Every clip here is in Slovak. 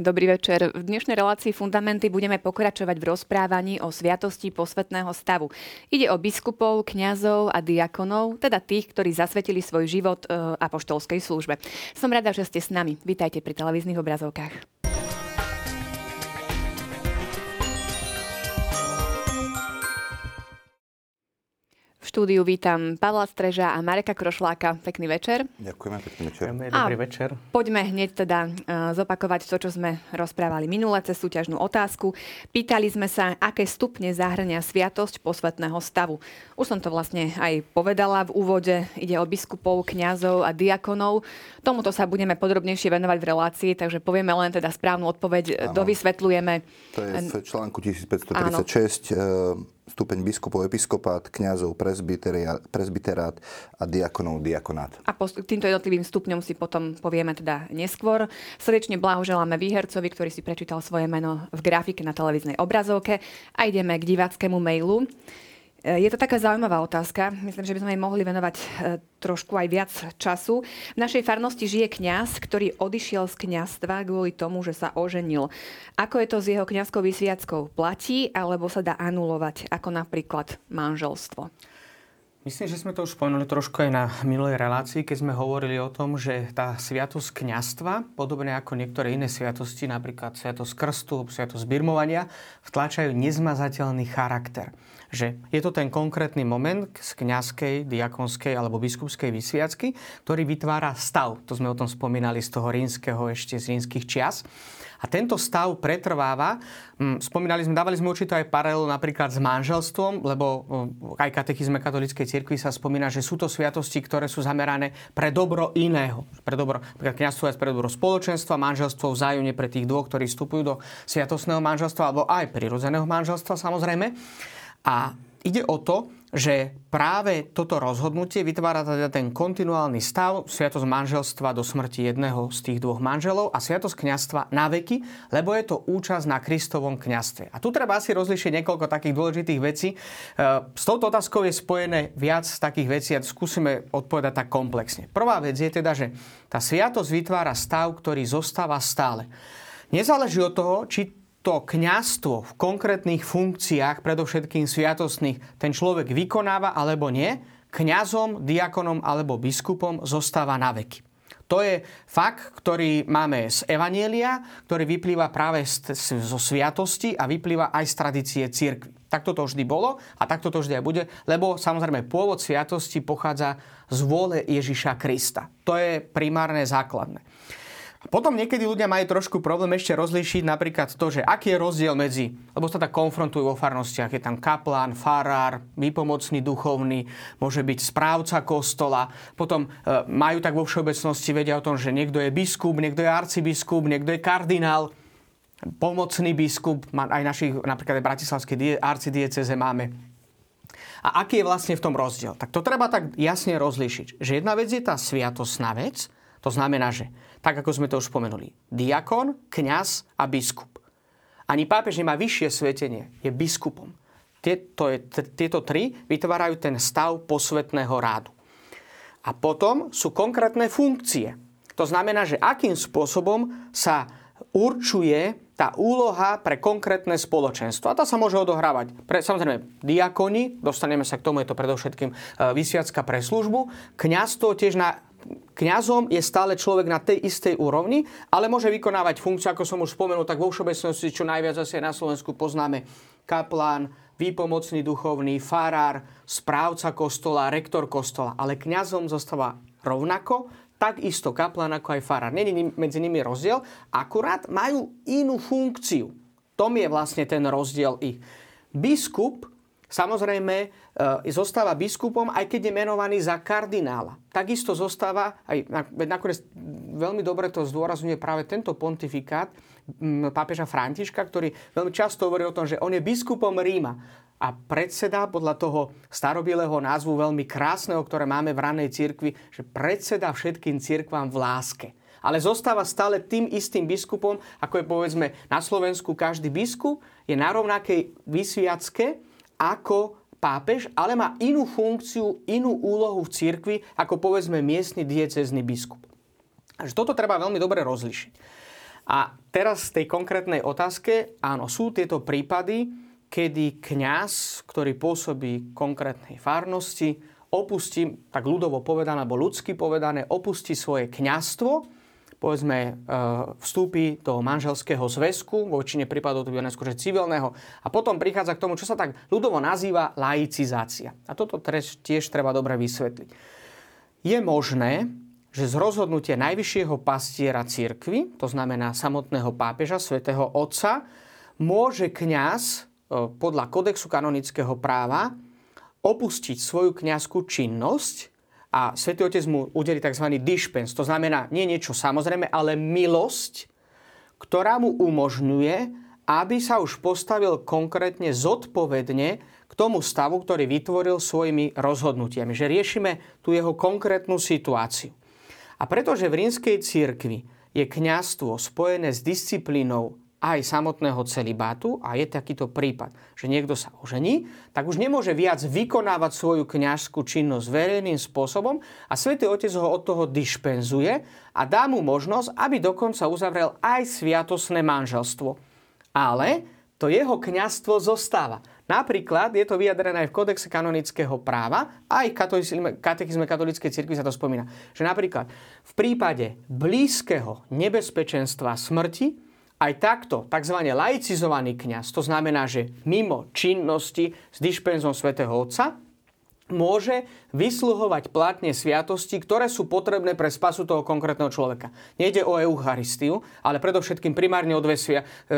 Dobrý večer. V dnešnej relácii Fundamenty budeme pokračovať v rozprávaní o sviatosti posvätného stavu. Ide o biskupov, kňazov a diakonov, teda tých, ktorí zasvetili svoj život apoštolskej službe. Som rada, že ste s nami. Vítajte pri televíznych obrazovkách. V štúdiu vítam Pavla Streža a Mareka Krošláka. Pekný večer. Ďakujeme, pekný večer. Dobrý večer. Poďme hneď teda zopakovať to, čo sme rozprávali minule cez súťažnú otázku. Pýtali sme sa, aké stupne zahrňa sviatosť posvätného stavu. Už som to vlastne aj povedala v úvode. Ide o biskupov, kňazov a diakonov. Tomuto sa budeme podrobnejšie venovať v relácii, takže povieme len teda správnu odpoveď, dovysvetlujeme. To je v článku 1536. Stupeň biskupov, episkopát, kňazov, presbyterát a diakonov, diakonát. A týmto jednotlivým stupňom si potom povieme teda neskôr. Srdečne blahoželáme výhercovi, ktorý si prečítal svoje meno v grafike na televíznej obrazovke, a ideme k diváckému mailu. Je to taká zaujímavá otázka. Myslím, že by sme jej mohli venovať trošku aj viac času. V našej farnosti žije kňaz, ktorý odišiel z kňazstva kvôli tomu, že sa oženil. Ako je to s jeho kňazskou vysviackou? Platí, alebo sa dá anulovať, ako napríklad manželstvo? Myslím, že sme to už spomenuli trošku aj na minulej relácii, keď sme hovorili o tom, že tá sviatosť kňazstva, podobne ako niektoré iné sviatosti, napríklad sviatosť krstu, sviatosť birmovania, vtláčajú nezmazateľný charakter. Že je to ten konkrétny moment z kňazskej, diakonskej alebo biskupskej vysviacky, ktorý vytvára stav. To sme o tom spomínali z toho rímskeho, ešte z rímskych čias. A tento stav pretrváva. Dávali sme určitú aj paralelu napríklad s manželstvom, lebo aj katechizme katolíckej cirkvi sa spomína, že sú to sviatosti, ktoré sú zamerané pre dobro iného. Pre dobro kňazstvo aj pre dobro spoločenstva, manželstvo vzájomne pre tých dvoch, ktorí vstupujú do sviatostného manželstva alebo aj prirodzeného manželstva, samozrejme. A ide o to, že práve toto rozhodnutie vytvára teda ten kontinuálny stav, sviatosť manželstva do smrti jedného z tých dvoch manželov a sviatosť kňazstva na veky, lebo je to účasť na Kristovom kňazstve. A tu treba asi rozlíšiť niekoľko takých dôležitých vecí. S touto otázkou je spojené viac takých vecí a skúsime odpovedať tak komplexne. Prvá vec je teda, že tá sviatosť vytvára stav, ktorý zostáva stále. Nezáleží od toho, či to kňazstvo v konkrétnych funkciách, predovšetkým sviatostných, ten človek vykonáva alebo nie, kňazom, diakonom alebo biskupom zostáva na veky. To je fakt, ktorý máme z Evanjelia, ktorý vyplýva práve zo sviatosti a vyplýva aj z tradície cirkvi. Takto to vždy bolo a takto to vždy aj bude, lebo samozrejme pôvod sviatosti pochádza z vôle Ježiša Krista. To je primárne základné. Potom niekedy ľudia majú trošku problém ešte rozlíšiť napríklad to, že aký je rozdiel medzi, lebo sa tak konfrontujú vo farnostiach, je tam kaplán, farár, výpomocný duchovný, môže byť správca kostola, potom majú tak vo všeobecnosti vedia o tom, že niekto je biskup, niekto je arcibiskup, niekto je kardinál, pomocný biskup, aj našich napríklad bratislavskej arcidiecéze máme. A aký je vlastne v tom rozdiel? Tak to treba tak jasne rozlíšiť, že jedna vec je tá sviatostná vec, to znamená, že tak ako sme to už spomenuli. Diakon, kňaz a biskup. Ani pápež nemá vyššie svetenie, je biskupom. Tieto tri vytvárajú ten stav posvätného rádu. A potom sú konkrétne funkcie. To znamená, že akým spôsobom sa určuje tá úloha pre konkrétne spoločenstvo. A tá sa môže odohrávať. Samozrejme, diakoni, dostaneme sa k tomu, je to predovšetkým vysviacka pre službu. Kňazstvo tiež Kňazom je stále človek na tej istej úrovni, ale môže vykonávať funkciu, ako som už spomenul, tak vo všeobecnosti, čo najviac asi na Slovensku poznáme, kaplán, výpomocný duchovný, farár, správca kostola, rektor kostola. Ale kňazom zostáva rovnako, takisto kaplán ako aj farár. Nie je medzi nimi rozdiel, akurát majú inú funkciu. Tom je vlastne ten rozdiel ich. Biskup samozrejme zostáva biskupom, aj keď je menovaný za kardinála. Takisto zostáva, aj nakoniec veľmi dobre to zdôrazňuje práve tento pontifikát pápeža Františka, ktorý veľmi často hovorí o tom, že on je biskupom Ríma a predsedá podľa toho starobilého názvu veľmi krásneho, ktoré máme v ranej cirkvi, že predsedá všetkým cirkvám v láske. Ale zostáva stále tým istým biskupom, ako je povedzme na Slovensku každý biskup, je na rovnakej vysviacke ako pápež, ale má inú funkciu, inú úlohu v cirkvi, ako povedzme miestny diecézny biskup. Takže toto treba veľmi dobre rozlišiť. A A teraz z tej konkrétnej otázke, áno, sú tieto prípady, kedy kňaz, ktorý pôsobí konkrétnej farnosti, opustí, tak ľudovo povedané, alebo ľudsky povedané, opustí svoje kňazstvo, povedzme, vstúpi do manželského zväzku, vo väčšine prípadov to bude neskôr civilného, a potom prichádza k tomu, čo sa tak ľudovo nazýva laicizácia. A toto tiež treba dobre vysvetliť. Je možné, že z rozhodnutia najvyššieho pastiera cirkvi, to znamená samotného pápeža, svätého otca, môže kňaz podľa kodexu kanonického práva opustiť svoju kňazskú činnosť, a svätý otec mu udelí tzv. Dispens, to znamená nie niečo samozrejme, ale milosť, ktorá mu umožňuje, aby sa už postavil konkrétne zodpovedne k tomu stavu, ktorý vytvoril svojimi rozhodnutiami. Že riešime tú jeho konkrétnu situáciu. A pretože v rímskej cirkvi je kňazstvo spojené s disciplínou aj samotného celibátu, a je takýto prípad, že niekto sa ožení, tak už nemôže viac vykonávať svoju kňazskú činnosť verejným spôsobom a svätý otec ho od toho dispenzuje a dá mu možnosť, aby dokonca uzavrel aj sviatosné manželstvo. Ale to jeho kňazstvo zostáva. Napríklad je to vyjadrené aj v kodexe kanonického práva, aj v katechizme katolíckej cirkvi sa to spomína, že napríklad v prípade blízkeho nebezpečenstva smrti aj takto, takzvané laicizovaný kňaz, to znamená, že mimo činnosti s dispenzom svätého Otca, môže vysluhovať platne sviatosti, ktoré sú potrebné pre spasu toho konkrétneho človeka. Nejde o Eucharistiu, ale predovšetkým primárne o dve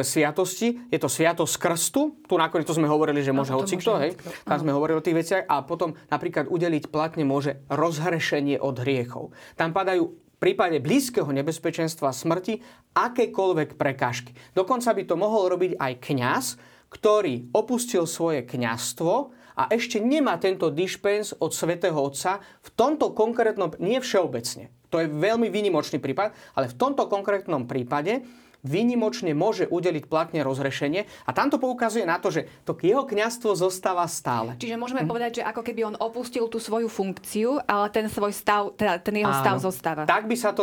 sviatosti. Je to sviatosť krstu, tu nakoniec to sme hovorili, že môže hocikto, hej? Tam sme hovorili o tých veciach. A potom napríklad udeliť platne môže rozhrešenie od hriechov. Tam padajú v prípade blízkeho nebezpečenstva smrti akékoľvek prekážky. Dokonca by to mohol robiť aj kňaz, ktorý opustil svoje kňazstvo a ešte nemá tento dispens od svätého Otca v tomto konkrétnom, nie všeobecne, to je veľmi výnimočný prípad, ale v tomto konkrétnom prípade výnimočne môže udeliť platne rozhrešenie a tamto poukazuje na to, že to jeho kňazstvo zostáva stále. Čiže môžeme povedať, že ako keby on opustil tú svoju funkciu, ale ten svoj stav, teda ten jeho stav zostáva. Tak by sa to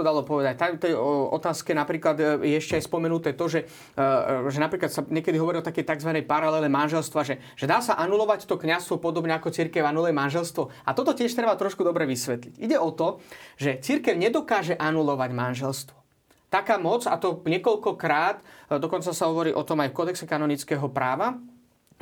dalo povedať. V tej otázke napríklad je ešte aj spomenuté to, že napríklad sa niekedy hovorí o takej tzv. Paralele manželstva, že dá sa anulovať to kňazstvo podobne ako cirkev anuluje manželstvo. A toto tiež treba trošku dobre vysvetliť. Ide o to, že cirkev nedokáže anulovať manželstvo. Taká moc, a to niekoľkokrát, dokonca sa hovorí o tom aj v kodexe kanonického práva,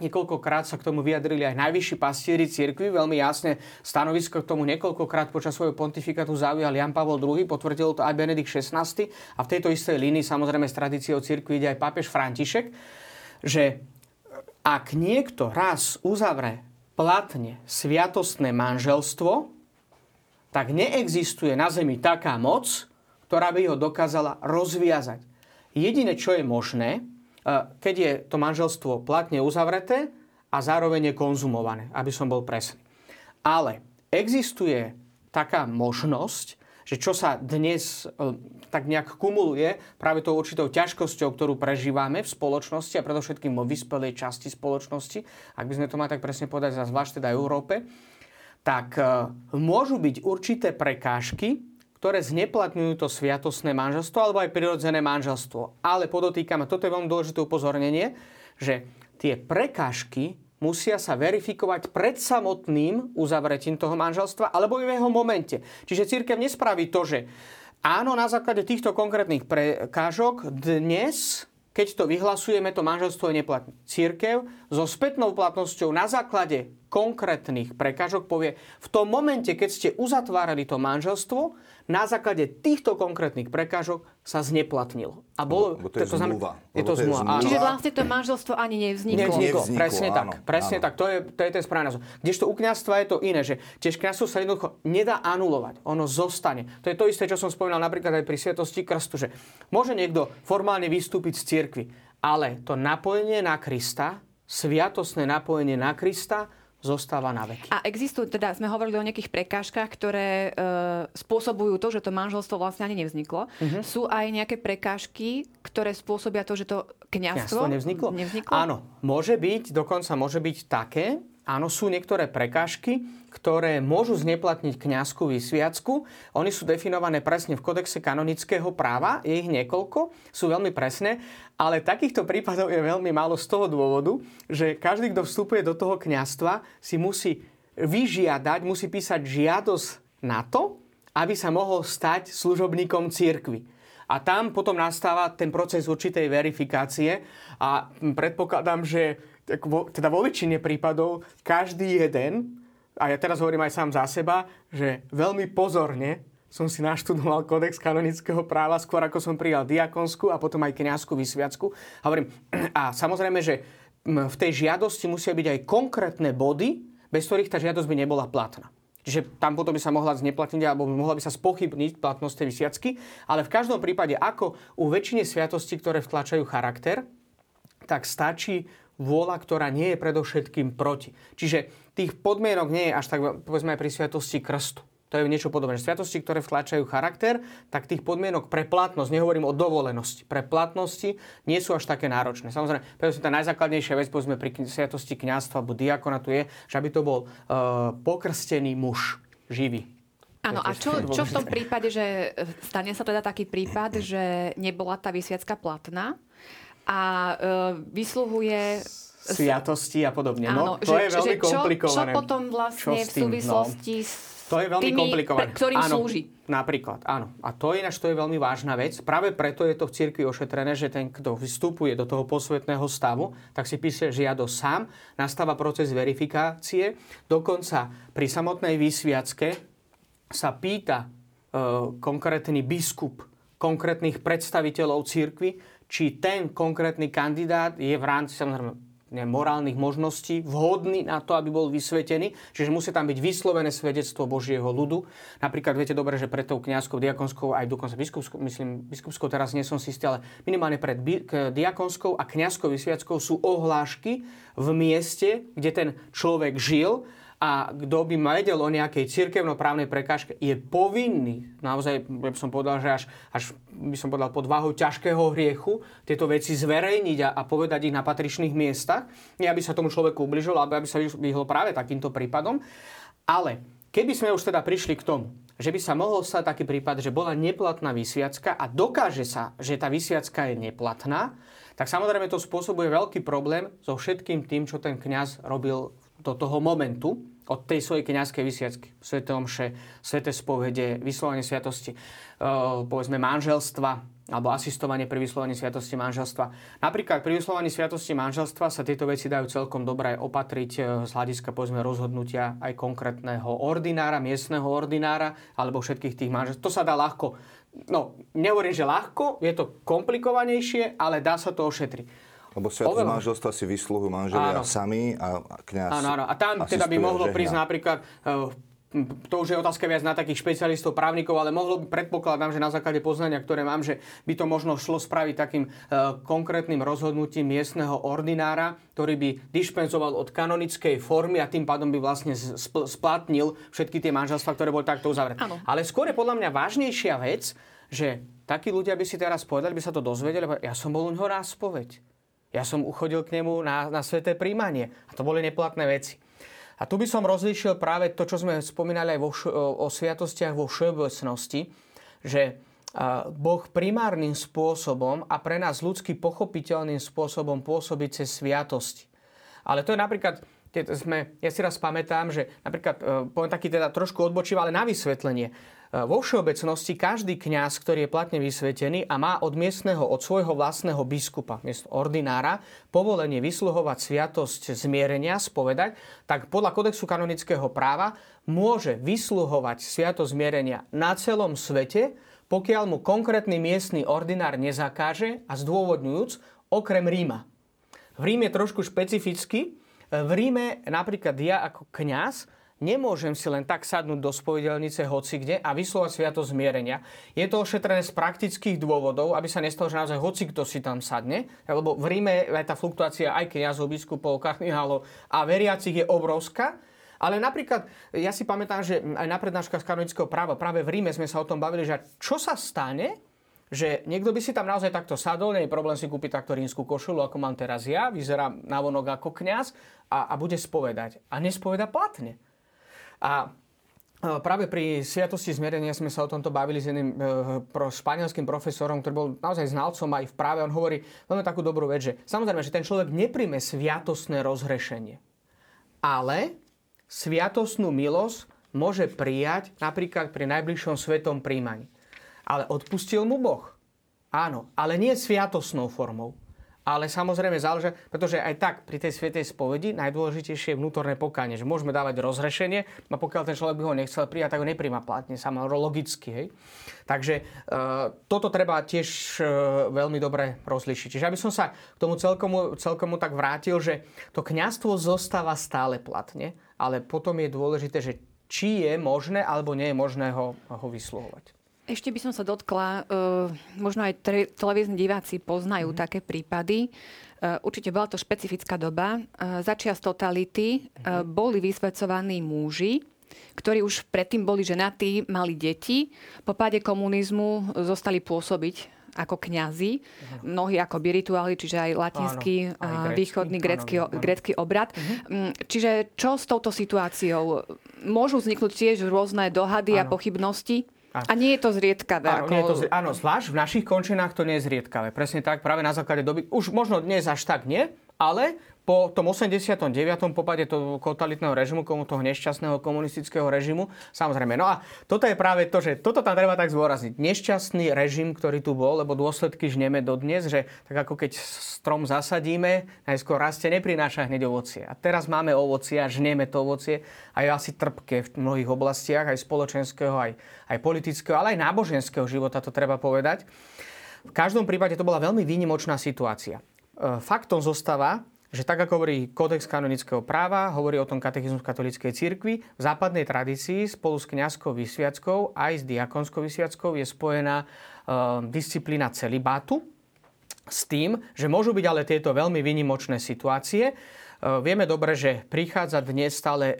niekoľkokrát sa k tomu vyjadrili aj najvyšší pastieri cirkvi, veľmi jasne stanovisko k tomu niekoľkokrát počas svojho pontifikátu zaujal Ján Pavol II, potvrdil to aj Benedikt XVI a v tejto istej línii samozrejme s tradíciou cirkvi ide aj pápež František, že ak niekto raz uzavre platne sviatostné manželstvo, tak neexistuje na zemi taká moc, ktorá by ho dokázala rozviazať. Jediné, čo je možné, keď je to manželstvo platne uzavreté a zároveň je konzumované, aby som bol presný. Ale existuje taká možnosť, že čo sa dnes tak nejak kumuluje práve tou určitou ťažkosťou, ktorú prežívame v spoločnosti a predovšetkým vo vyspelej časti spoločnosti, ak by sme to mali tak presne povedať, zvlášť teda Európe, tak môžu byť určité prekážky, ktoré zneplatňujú to sviatostné manželstvo alebo aj prirodzené manželstvo. Ale podotýkam, toto je veľmi dôležité upozornenie, že tie prekážky musia sa verifikovať pred samotným uzavretím toho manželstva alebo v jeho momente. Čiže cirkev nespraví to, že áno, na základe týchto konkrétnych prekážok dnes, keď to vyhlasujeme, to manželstvo je neplatné. Cirkev so spätnou platnosťou na základe konkrétnych prekážok povie, v tom momente, keď ste uzatvárali to manželstvo, na základe týchto konkrétnych prekážok sa zneplatnilo. A bolo, bo to je zmluva. Znamená, čiže vlastne to manželstvo ani nevzniklo. Presne áno. To je ten správny názor. Kdežto u kňazstva je to iné, že tiež kňazstvo sa jednoducho nedá anulovať. Ono zostane. To je to isté, čo som spomínal napríklad aj pri sviatosti krstu, že môže niekto formálne vystúpiť z cirkvi, ale to napojenie na Krista, sviatostné napojenie na Krista, zostáva na veky. A existujú, teda sme hovorili o nejakých prekážkach, ktoré spôsobujú to, že to manželstvo vlastne ani nevzniklo. Uh-huh. Sú aj nejaké prekážky, ktoré spôsobia to, že to kňazstvo nevzniklo? Áno, môže byť také, a Áno, sú niektoré prekážky, ktoré môžu zneplatniť kňazskú vysviacku. Oni sú definované presne v kodexe kanonického práva, je ich niekoľko, sú veľmi presné, ale takýchto prípadov je veľmi málo z toho dôvodu, že každý, kto vstupuje do toho kňazstva, si musí vyžiadať, musí písať žiadosť na to, aby sa mohol stať služobníkom cirkvi. A tam potom nastáva ten proces určitej verifikácie a predpokladám, že teda vo väčšine prípadov každý jeden, a ja teraz hovorím aj sám za seba, že veľmi pozorne som si naštudoval kodex kanonického práva skôr ako som prijal diakonskú a potom aj kňazskú vysviacku. A hovorím, a samozrejme, že v tej žiadosti musia byť aj konkrétne body, bez ktorých tá žiadosť by nebola platná. Čiže tam potom by sa mohla zneplatniť alebo mohla by sa spochybniť platnosť tej vysviacky. Ale v každom prípade, ako u väčšine sviatostí, ktoré vtlačajú charakter, tak stačí vôľa, ktorá nie je predovšetkým proti. Čiže tých podmienok nie je až tak, povedzme aj pri sviatosti krstu. To je niečo podobné. Sviatosti, ktoré vtlačajú charakter, tak tých podmienok pre platnosť, nehovorím o dovolenosti, pre platnosti nie sú až také náročné. Samozrejme, pretože tá najzákladnejšia vec, povedzme pri sviatosti kňazstva alebo diakona tu je, že aby to bol pokrstený muž, živý. Áno, a čo v tom prípade, že stane sa teda taký prípad, že nebola tá vysviacka platná a vysluhuje sviatosti a podobne. Áno, no, to je veľmi komplikované. Čo potom vlastne v súvislosti s to je veľmi komplikované. Ktorým áno, slúži. Napríklad, áno. A to ináč to je veľmi vážna vec. Práve preto je to v cirkvi ošetrené, že ten, kto vstupuje do toho posvetného stavu, tak si píše žiadosť sám, nastáva proces verifikácie. Dokonca pri samotnej vysviacke sa pýta konkrétny biskup, konkrétnych predstaviteľov cirkvi, či ten konkrétny kandidát je v rámci samozrejme morálnych možností, vhodný na to, aby bol vysvetený. Čiže musí tam byť vyslovené svedectvo Božieho ľudu. Napríklad viete dobre, že pred tou kňazskou, diakonskou, aj dokonca biskupskou, myslím, biskupskou teraz nie som si istý, ale minimálne pred diakonskou a kňazskou vysviackou sú ohlášky v mieste, kde ten človek žil a kto by vedel o nejakej cirkevnoprávnej prekážke, je povinný, naozaj by som povedal, že až by som povedal pod váhou ťažkého hriechu, tieto veci zverejniť a povedať ich na patričných miestach. Nie, aby sa tomu človeku ubližilo, aby sa vyhol práve takýmto prípadom. Ale keby sme už teda prišli k tomu, že by sa mohol stať taký prípad, že bola neplatná vysviacka a dokáže sa, že tá vysviacka je neplatná, tak samozrejme to spôsobuje veľký problém so všetkým tým, čo ten kňaz robil do toho momentu, od tej svojej kňazskej vysviacky, sväté omše, sväté spovede, vyslovenie sviatosti, povedzme manželstva, alebo asistovanie pri vyslovení sviatosti manželstva. Napríklad pri vyslovení sviatosti manželstva sa tieto veci dajú celkom dobre opatriť z hľadiska, povedzme, rozhodnutia aj konkrétneho ordinára, miestneho ordinára, alebo všetkých tých manželstv. To sa dá ľahko, no, nehovorím, že ľahko, je to komplikovanejšie, ale dá sa to ošetriť. Lebo sviatosť manželstva si vysluhujú manželia sami a kňaz. Áno. A tam teda by mohlo prísť napríklad, to už je otázka viac na takých špecialistov, právnikov, ale mohlo by, predpokladám, že na základe poznania, ktoré mám, že by to možno šlo spraviť takým konkrétnym rozhodnutím miestneho ordinára, ktorý by dispenzoval od kanonickej formy a tým pádom by vlastne splatnil všetky tie manželstvá, ktoré boli takto uzavreté. Áno. Ale skôr je podľa mňa vážnejšia vec, že takí ľudia by si teraz povedali, by sa to dozvedeli, ja som bol u neho na spoveď. Ja som uchodil k nemu na sväté príjmanie. A to boli neplatné veci. A tu by som rozlíšil práve to, čo sme spomínali aj o sviatostiach vo všeobecnosti, že Boh primárnym spôsobom a pre nás ľudsky pochopiteľným spôsobom pôsobí cez sviatosti. Ale to je napríklad, ja si raz pamätám, že napríklad, poviem taký teda trošku odbočíva, ale na vysvetlenie. Vo všeobecnosti každý kňaz, ktorý je platne vysvetený a má od svojho vlastného biskupa, ordinára, povolenie vysluhovať sviatosť zmierenia, spovedať, tak podľa kodexu kanonického práva môže vysluhovať sviatosť zmierenia na celom svete, pokiaľ mu konkrétny miestny ordinár nezakáže a zdôvodňujúc okrem Ríma. Rím je trošku špecifický. V Ríme napríklad ja ako kňaz nemôžem si len tak sadnúť do spovedelnice hocikde a vyslovať sviatosť zmierenia. Je to ošetrené z praktických dôvodov, aby sa nestalo, že naozaj hocikto si tam sadne, lebo v Ríme tá fluktuácia aj kňazov, biskupov, kardinálov a veriacich je obrovská. Ale napríklad, ja si pamätám, že aj na prednáškach z kanonického práva práve v Ríme sme sa o tom bavili, že čo sa stane, že niekto by si tam naozaj takto sadol, nie je problém si kúpiť takto rímsku košulu, ako mám teraz ja, vyzerá navonok ako kňaz a bude spovedať. A nespoveda platne. A práve pri sviatosti zmierenia sme sa o tomto bavili s jedným španielským profesorom, ktorý bol naozaj znalcom aj v práve. On hovorí veľmi takú dobrú vec, že samozrejme, že ten človek nepríjme sviatostné rozhrešenie. Ale sviatostnú milosť môže prijať napríklad pri najbližšom svetom príjmaní. Ale odpustil mu Boh. Áno, ale nie sviatostnou formou. Ale samozrejme záleží, pretože aj tak pri tej svätej spovedi najdôležitejšie je vnútorné pokánie, že môžeme dávať rozhrešenie, a pokiaľ ten človek by ho nechcel prijať, tak ho nepríjma platne, samo logicky, hej. Takže toto treba tiež veľmi dobre rozlíšiť. Čiže aby som sa k tomu celkomu tak vrátil, že to kňazstvo zostáva stále platne, ale potom je dôležité, že či je možné alebo nie je možné ho vysluhovať. Ešte by som sa dotkla, možno aj televízni diváci poznajú také prípady. Určite bola to špecifická doba. Začias totality boli vysvedcovaní muži, ktorí už predtým boli ženatí, mali deti. Po páde komunizmu zostali pôsobiť ako kňazi, mnohí ako birituáli, čiže aj latinský, áno, aj východný, grécky obrad. Čiže čo s touto situáciou? Môžu vzniknúť tiež rôzne dohady a pochybnosti? A nie je to zriedkavé. Áno, zvlášť v našich končinách to nie je zriedkavé. Presne tak, práve na základe doby. Už možno dnes až tak nie, ale po tom 89. popade toho totalitného režimu, toho nešťastného komunistického režimu, samozrejme. No a toto je práve to, že toto tam treba tak zdôrazniť. Nešťastný režim, ktorý tu bol, lebo dôsledky žneme dodnes, že tak ako keď strom zasadíme, najskôr rastie, neprináša hneď ovocie. A teraz máme ovocie a žneme to ovocie a je asi trpké v mnohých oblastiach, aj spoločenského, aj politického, ale aj náboženského života, to treba povedať. V každom prípade to bola veľmi výnimočná situácia. Faktom zostáva, že tak ako hovorí Kódex kanonického práva, hovorí o tom katechizmus katolíckej cirkvi, v západnej tradícii spolu s kňazskou vysviackou aj s diakonskou vysviackou je spojená disciplína celibátu s tým, že môžu byť ale tieto veľmi výnimočné situácie. Vieme dobre, že prichádza dnes stále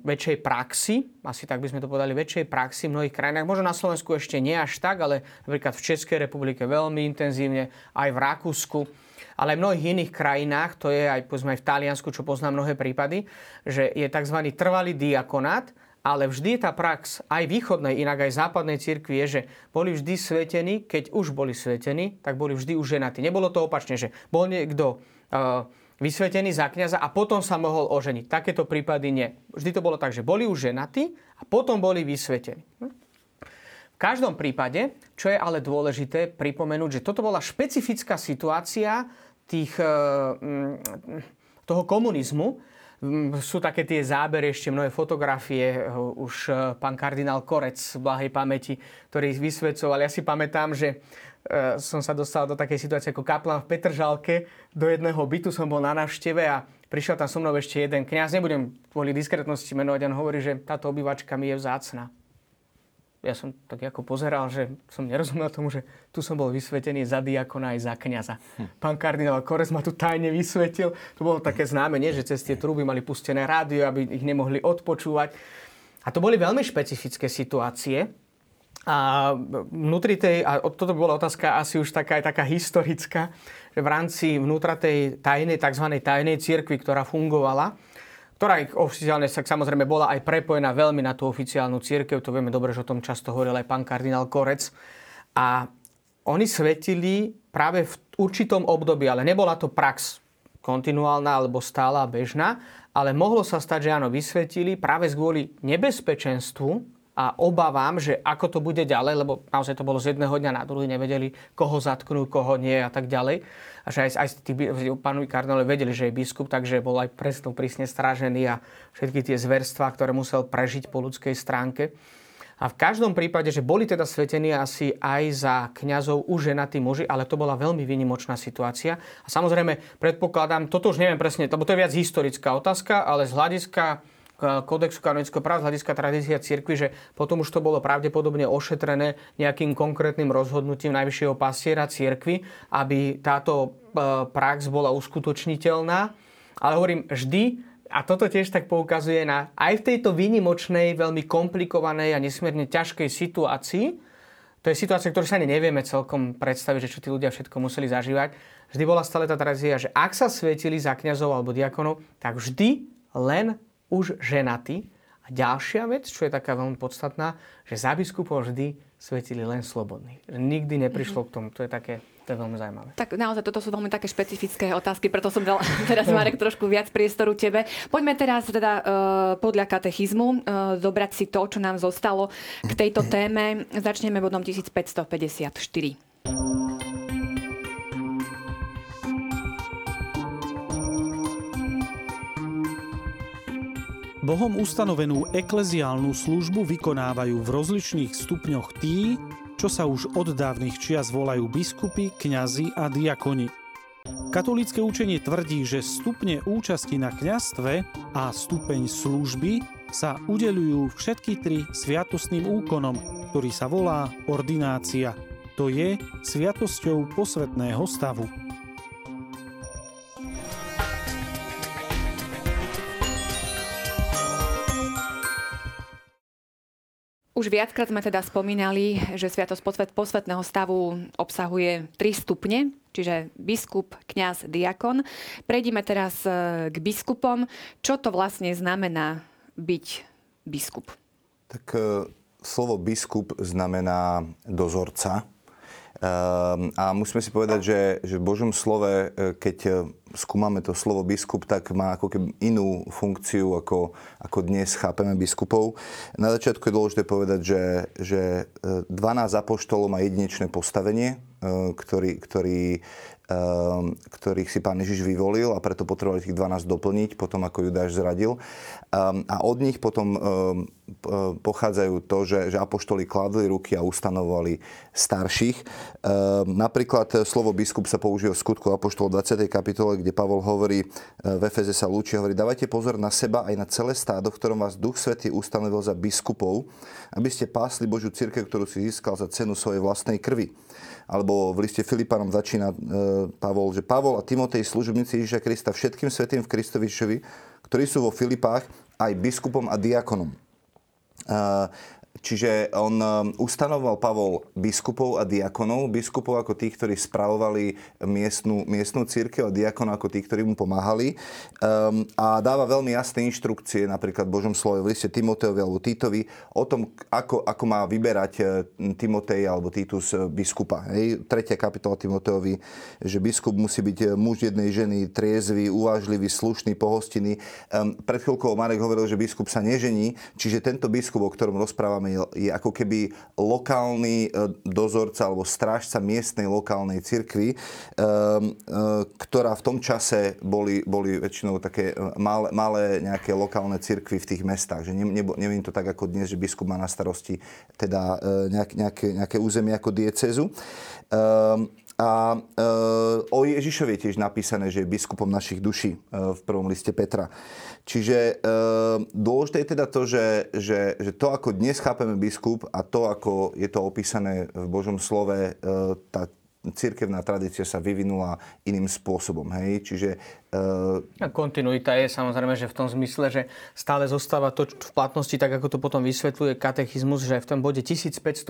väčšej praxi, asi tak by sme to povedali, väčšej praxi v mnohých krajinách. Možno na Slovensku ešte nie až tak, ale napríklad v Českej republike veľmi intenzívne, aj v Rakúsku, ale aj v mnohých iných krajinách, to je aj, povedzme, aj v Taliansku, čo poznám mnohé prípady, že je tzv. Trvalý diakonát, ale vždy tá prax aj východnej, inak aj západnej cirkvi je, že boli vždy svetení, keď už boli svetení, tak boli vždy už ženatí. Nebolo to opačne, že bol niekto vysvetený za kňaza a potom sa mohol oženiť. Takéto prípady nie. Vždy to bolo tak, že boli už ženatí a potom boli vysvetení. V každom prípade, čo je ale dôležité pripomenúť, že toto bola špecifická situácia toho komunizmu. Sú také tie zábery, ešte mnohé fotografie, už pán kardinál Korec v blahej pamäti, ktorý vysvedcoval. Ja si pamätám, že som sa dostal do takej situácie ako kaplan v Petržalke, do jedného bytu som bol na návšteve a prišiel tam so mnou ešte jeden kňaz, nebudem kvôli diskrétnosti menovať, on hovorí, že táto obývačka mi je vzácna. Ja som tak ako pozeral, že som nerozumel tomu, že tu som bol vysvetený za diakona aj za kňaza. Pán kardinál Korec ma tu tajne vysvetil. To bolo také znamenie, že cez tie trúby mali pustené rádio, aby ich nemohli odpočúvať. A to boli veľmi špecifické situácie. A vnútri a toto bola otázka asi už taká historická, že v rámci vnútra tej tajnej, tzv. Tajnej cirkvi, ktorá fungovala, ktorá oficiálne samozrejme bola aj prepojená veľmi na tú oficiálnu cirkev. To vieme dobre, že o tom často hovoril aj pán kardinál Korec. A oni svetili práve v určitom období, ale nebola to prax kontinuálna alebo stála bežná, ale mohlo sa stať, že áno, vysvetili práve kvôli nebezpečenstvu a obávam, že ako to bude ďalej, lebo naozaj to bolo z jedného dňa na druhý, nevedeli, koho zatknú, koho nie a tak ďalej. A že aj tí pánovi kardinálovi vedeli, že je biskup, takže bol aj prísne strážený a všetky tie zverstvá, ktoré musel prežiť po ľudskej stránke. A v každom prípade, že boli teda svetení asi aj za kňazov už ženatí muži, ale to bola veľmi výnimočná situácia. A samozrejme, predpokladám, toto už neviem presne, lebo to je viac historická otázka, ale z hľadiska Kodexu kanonického práva, z hľadiska tradícia cirkvi, že potom už to bolo pravdepodobne ošetrené nejakým konkrétnym rozhodnutím najvyššieho pastiera cirkvi, aby táto prax bola uskutočniteľná. Ale hovorím vždy, a toto tiež tak poukazuje na aj v tejto výnimočnej, veľmi komplikovanej a nesmierne ťažkej situácii, to To je situácia, ktorú sa ani nevieme celkom predstaviť, že čo tí ľudia všetko museli zažívať. Vždy bola stále tá tradícia, že ak sa svetili za kňazov alebo diakonov, tak vždy len už ženatí. A ďalšia vec, čo je taká veľmi podstatná, že za biskupov vždy svetili len slobodní. Nikdy neprišlo k tomu. To je také... To je veľmi zaujímavé. Tak naozaj, toto sú veľmi také špecifické otázky, preto som dal teraz, Marek, trošku viac priestoru tebe. Poďme teraz teda podľa katechizmu zobrať si to, čo nám zostalo k tejto téme. Začneme bodom 1554. Bohom ustanovenú ekleziálnu službu vykonávajú v rozličných stupňoch tí, čo sa už od dávnych čias volajú biskupy, kňazi a diakoni. Katolícke učenie tvrdí, že stupne účasti na kňazstve a stupeň služby sa udeľujú všetky tri sviatostným úkonom, ktorý sa volá ordinácia, to je sviatosťou posvetného stavu. Už viackrát sme teda spomínali, že sviatosť posvetného stavu obsahuje 3 stupne, čiže biskup, kňaz, diakon. Prejdime teraz k biskupom. Čo to vlastne znamená byť biskup? Tak slovo biskup znamená dozorca. A musíme si povedať, že v Božom slove, keď skúmame to slovo biskup, tak má ako keby inú funkciu, ako dnes chápeme biskupov. Na začiatku je dôležité povedať, že 12 apoštolov má jedinečné postavenie, ktorých si Pán Ježiš vyvolil, a preto potrebovali tých 12 doplniť potom, ako Judáš zradil. A od nich potom pochádzajú to, že apoštoli kladli ruky a ustanovovali starších. Napríklad slovo biskup sa používa v Skutku apoštolov 20. kapitole, kde Pavol hovorí, v Efeze sa lúči, hovorí: dávajte pozor na seba aj na celé stádo, v ktorom vás Duch Svätý ustanovil za biskupov, aby ste pásli Božiu cirkev, ktorú si získal za cenu svojej vlastnej krvi. Alebo v liste Filipanom začína Pavol, že Pavol a Timotej, služobníci Ježiša Krista, všetkým svätým v Kristovi Ježišovi, ktorí sú vo Filipách, aj biskupom a diakonom. Čiže on ustanoval Pavol biskupov a diakonov, biskupov ako tých, ktorí spravovali miestnu cirkev, a diakonov ako tých, ktorí mu pomáhali. A dáva veľmi jasné inštrukcie, napríklad v Božom slove v liste Timoteovi alebo Titovi, o tom, ako má vyberať Timotej alebo Titus biskupa. Hej, 3. kapitola Timoteovi, že biskup musí byť muž jednej ženy, triezvy, uvážlivý, slušný, pohostinný. Pred chvíľkou Marek hovoril, že biskup sa nežení, čiže tento biskup, o ktorom rozprávame, je ako keby lokálny dozorca alebo strážca miestnej lokálnej cirkvi, ktorá v tom čase boli väčšinou také malé nejaké lokálne cirkvi v tých mestách. Že neviem to tak ako dnes, že biskup má na starosti teda nejaké územie ako diecézu. A o Ježišovi je tiež napísané, že je biskupom našich duší v prvom liste Petra. Čiže dôležité je teda to, že to, ako dnes chápeme biskup, a to, ako je to opísané v Božom slove, tá cirkevná tradícia sa vyvinula iným spôsobom. Hej? Čiže kontinuita je samozrejme, že v tom zmysle, že stále zostáva to v platnosti, tak ako to potom vysvetľuje katechizmus, že v tom bode 1555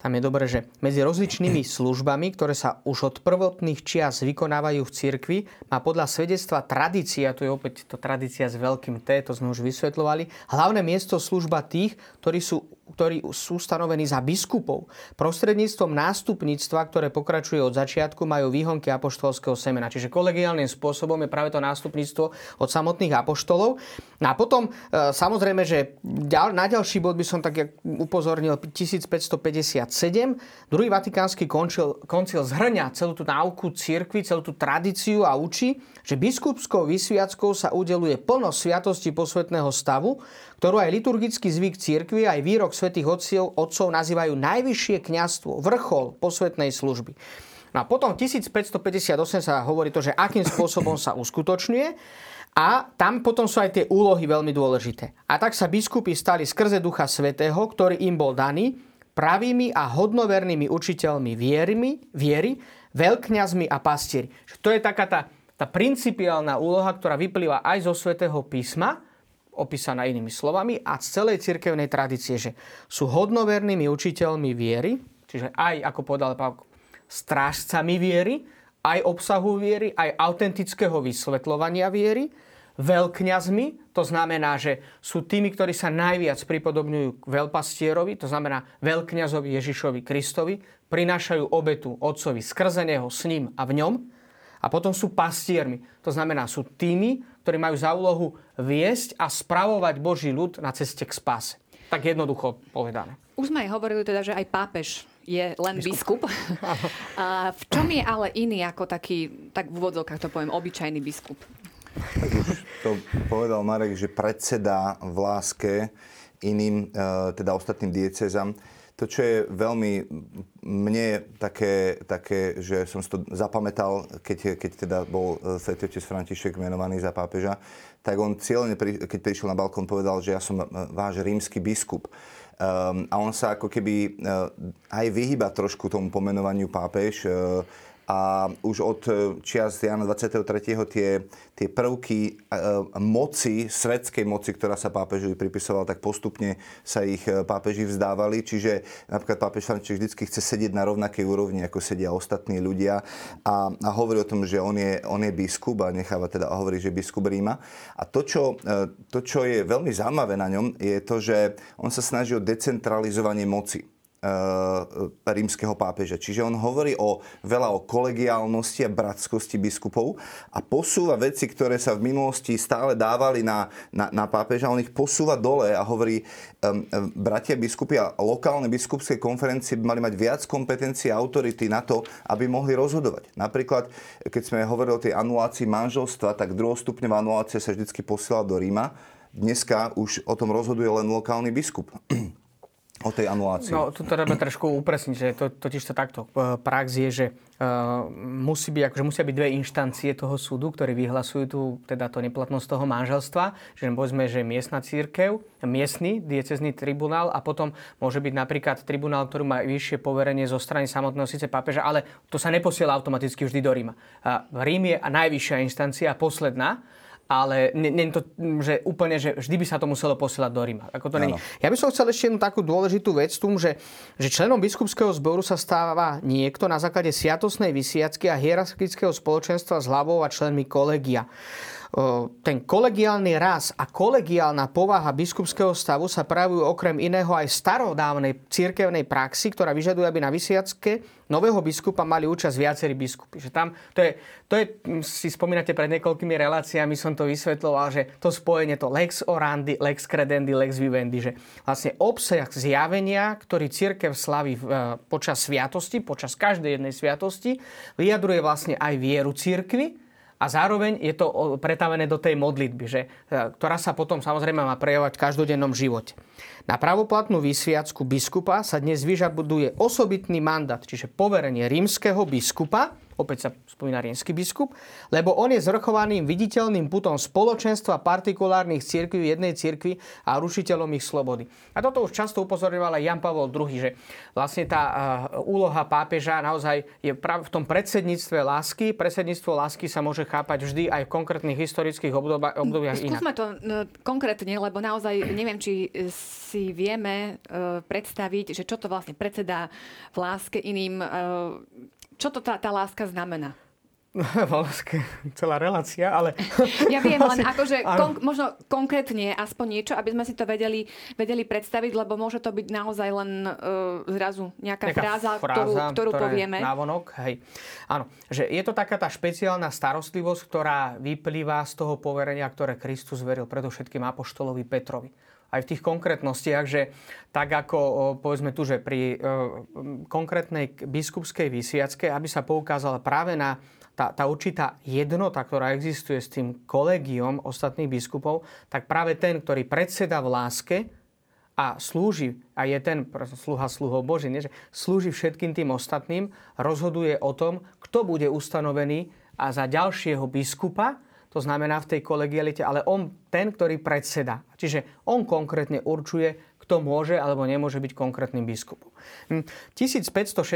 tam je dobre, že medzi rozličnými službami, ktoré sa už od prvotných čias vykonávajú v cirkvi, má podľa svedectva tradícia, tu je opäť to tradícia s veľkým T, to sme už vysvetľovali, hlavné miesto služba tých, ktorí sú stanovení za biskupov. Prostredníctvom nástupníctva, ktoré pokračuje od začiatku, majú výhonky apoštolského semena. Čiže kolegiálnym spôsobom je práve to nástupníctvo od samotných apoštolov. A potom, samozrejme, že na ďalší bod by som tak upozornil 1557. Druhý vatikánsky koncil zhrňa celú tú náuku cirkvi, celú tú tradíciu a učí, že biskupskou vysviackou sa udeluje plnosť sviatosti posvetného stavu, ktorú aj liturgický zvyk cirkvi, aj výrok svätých otcov nazývajú najvyššie kňazstvo, vrchol posvetnej služby. No a potom 1558 sa hovorí to, že akým spôsobom sa uskutočňuje, a tam potom sú aj tie úlohy veľmi dôležité. A tak sa biskupy stali skrze Ducha Svätého, ktorý im bol daný, pravými a hodnovernými učiteľmi viery, veľkňazmi a pastieri. To je taká tá principiálna úloha, ktorá vyplýva aj zo Svätého písma, opísaná inými slovami, a z celej cirkevnej tradície, že sú hodnovernými učiteľmi viery, čiže aj, ako povedal Pavol, strážcami viery, aj obsahu viery, aj autentického vysvetľovania viery, veľkňazmi, to znamená, že sú tými, ktorí sa najviac pripodobňujú k veľpastierovi, to znamená veľkňazovi Ježišovi Kristovi, prinášajú obetu Otcovi skrze neho, s ním a v ňom. A potom sú pastiermi, to znamená sú tými, ktorí majú za úlohu viesť a spravovať Boží ľud na ceste k spáse. Tak jednoducho povedané. Už sme aj hovorili teda, že aj pápež je len biskup. A v čom je ale iný ako taký, tak v úvodzovkách to poviem, obyčajný biskup? Tak už to povedal Marek, že predseda v láske iným, teda ostatným diecézam. To, čo je veľmi mne také, že som si to zapamätal, keď teda bol svätý otec František menovaný za pápeža, tak on cieľne, keď prišiel na balkón, povedal, že ja som váš rímsky biskup. A on sa ako keby aj vyhýba trošku tomu pomenovaniu pápež. A už od čias Jána 23. tie prvky moci, svetskej moci, ktorá sa pápežovi pripisovala, tak postupne sa ich pápeži vzdávali. Čiže napríklad pápež František vždy chce sedieť na rovnakej úrovni, ako sedia ostatní ľudia. A hovorí o tom, že on je biskup a necháva teda hovorí, že je biskup Ríma. A to, čo je veľmi zaujímavé na ňom, je to, že on sa snaží o decentralizovanie moci rímskeho pápeža. Čiže on hovorí veľa o kolegiálnosti a bratskosti biskupov a posúva veci, ktoré sa v minulosti stále dávali na pápeža, on ich posúva dole a hovorí, bratia biskupy a lokálne biskupské konferencie by mali mať viac kompetencií a autority na to, aby mohli rozhodovať. Napríklad, keď sme hovorili o tej anulácii manželstva, tak druhostupňová anulácia sa vždy posielala do Ríma. Dneska už o tom rozhoduje len lokálny biskup. O tej anulácii. No, tu treba trošku upresniť, že totižto takto. Prax je, že musia byť dve inštancie toho súdu, ktorí vyhlasujú tú neplatnosť toho manželstva. Že povedzme, že miestna cirkev, miestny diecézny tribunál a potom môže byť napríklad tribunál, ktorý má vyššie poverenie zo strany samotného síce pápeža, ale to sa neposiela automaticky vždy do Ríma. Rím je najvyššia inštancia, posledná. Ale nie je to, že úplne, že vždy by sa to muselo posielať do Ríma. Ako to není. Ja by som chcel ešte jednu takú dôležitú vec, že členom biskupského zboru sa stáva niekto na základe sviatostnej vysviacky a hierarchického spoločenstva s hlavou a členmi kolegia. Ten kolegiálny raz a kolegiálna povaha biskupského stavu sa prejavujú okrem iného aj v starodávnej cirkevnej praxi, ktorá vyžaduje, aby na vysviacke nového biskupa mali účasť viacerí biskupy. Že tam, to je, si spomínate, pred niekoľkými reláciami som to vysvetľoval, že to spojenie, to lex orandi, lex credendi, lex vivendi, že vlastne obsah zjavenia, ktorý cirkev slaví počas sviatosti, počas každej jednej sviatosti, vyjadruje vlastne aj vieru cirkvi. A zároveň je to pretavené do tej modlitby, ktorá sa potom samozrejme má prejavovať v každodennom živote. Na pravoplatnú vysviacku biskupa sa dnes vyžaduje osobitný mandát, čiže poverenie rímskeho biskupa, opäť sa spomína rímsky biskup, lebo on je zvrchovaným viditeľným putom spoločenstva partikulárnych cirkví, jednej cirkvi a rušiteľom ich slobody. A toto už často upozorňoval aj Ján Pavol II, že vlastne tá úloha pápeža naozaj je práve v tom predsedníctve lásky. Predsedníctvo lásky sa môže chápať vždy aj v konkrétnych historických obdobiach inak. Skúsme to konkrétne, lebo naozaj neviem, či si vieme predstaviť, že čo to vlastne predseda v láske iným... Čo to tá láska znamená? Láska, celá relácia, ale... Ja viem, len akože možno konkrétne aspoň niečo, aby sme si to vedeli predstaviť, lebo môže to byť naozaj len zrazu nejaká fráza, ktorú povieme. Návonok, hej. Áno, že je to taká tá špeciálna starostlivosť, ktorá vyplýva z toho poverenia, ktoré Kristus veril predovšetkým apoštolovi Petrovi. Aj v tých konkrétnostiach, že tak ako povedzme tu, že pri konkrétnej biskupskej vysviacke, aby sa poukázala práve na tá určitá jednota, ktorá existuje s tým kolegiom ostatných biskupov, tak práve ten, ktorý predseda v láske a slúži, a je ten sluhov Boží, nie? Že slúži všetkým tým ostatným, rozhoduje o tom, kto bude ustanovený a za ďalšieho biskupa, to znamená v tej kolegialite, ale on ten, ktorý predseda. Čiže on konkrétne určuje, kto môže alebo nemôže byť konkrétnym biskupom. 1560,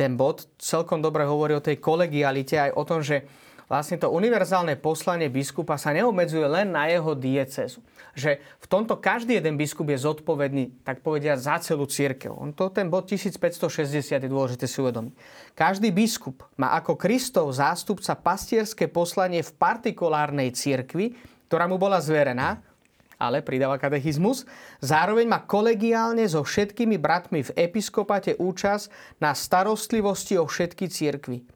ten bod, celkom dobre hovorí o tej kolegialite aj o tom, že vlastne to univerzálne poslanie biskupa sa neobmedzuje len na jeho diecézu. Že v tomto každý jeden biskup je zodpovedný, tak povediať, za celú cirkev. On to, ten bod 1560 je dôležité si uvedomiť. Každý biskup má ako Kristov zástupca pastierské poslanie v partikulárnej cirkvi, ktorá mu bola zverená, ale pridáva katechizmus. Zároveň má kolegiálne so všetkými bratmi v episkopate účasť na starostlivosti o všetky cirkvi.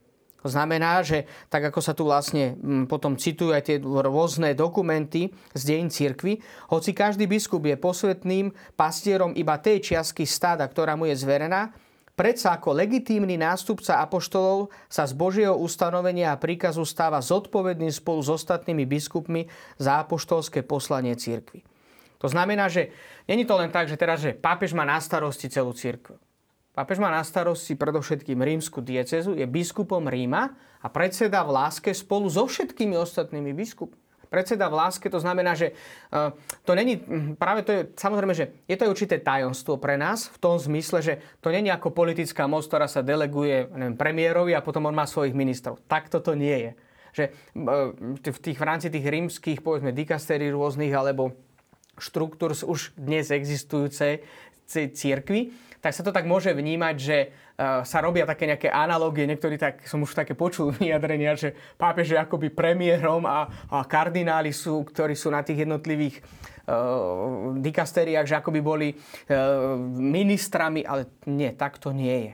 To znamená, že tak ako sa tu vlastne potom citujú aj tie rôzne dokumenty z dejín cirkvi, hoci každý biskup je posvetným pastierom iba tej čiastky stáda, ktorá mu je zverená, predsa ako legitímny nástupca apoštolov sa z Božieho ustanovenia a príkazu stáva zodpovedným spolu s ostatnými biskupmi za apoštolské poslanie cirkvi. To znamená, že není to len tak, že teraz že pápež má na starosti celú cirkev. Pápež má na starosti predovšetkým rímsku diecézu, je biskupom Ríma a predseda v láske spolu so všetkými ostatnými biskupmi. Predseda v láske, to znamená, že to není, práve to je, samozrejme, že je to určité tajomstvo pre nás v tom zmysle, že to není ako politická moc, ktorá sa deleguje, neviem, premiérovi a potom on má svojich ministrov. Tak toto nie je. Že v rámci tých rímskych, povedzme, dikastérii rôznych alebo štruktúr už dnes existujúcej cirkvi, tak sa to tak môže vnímať, že sa robia také nejaké analogie, niektorí tak, som už také počul vyjadrenia, že pápež je akoby premiérom a kardináli sú, ktorí sú na tých jednotlivých dikastériách, že akoby boli ministrami, ale nie, tak to nie je.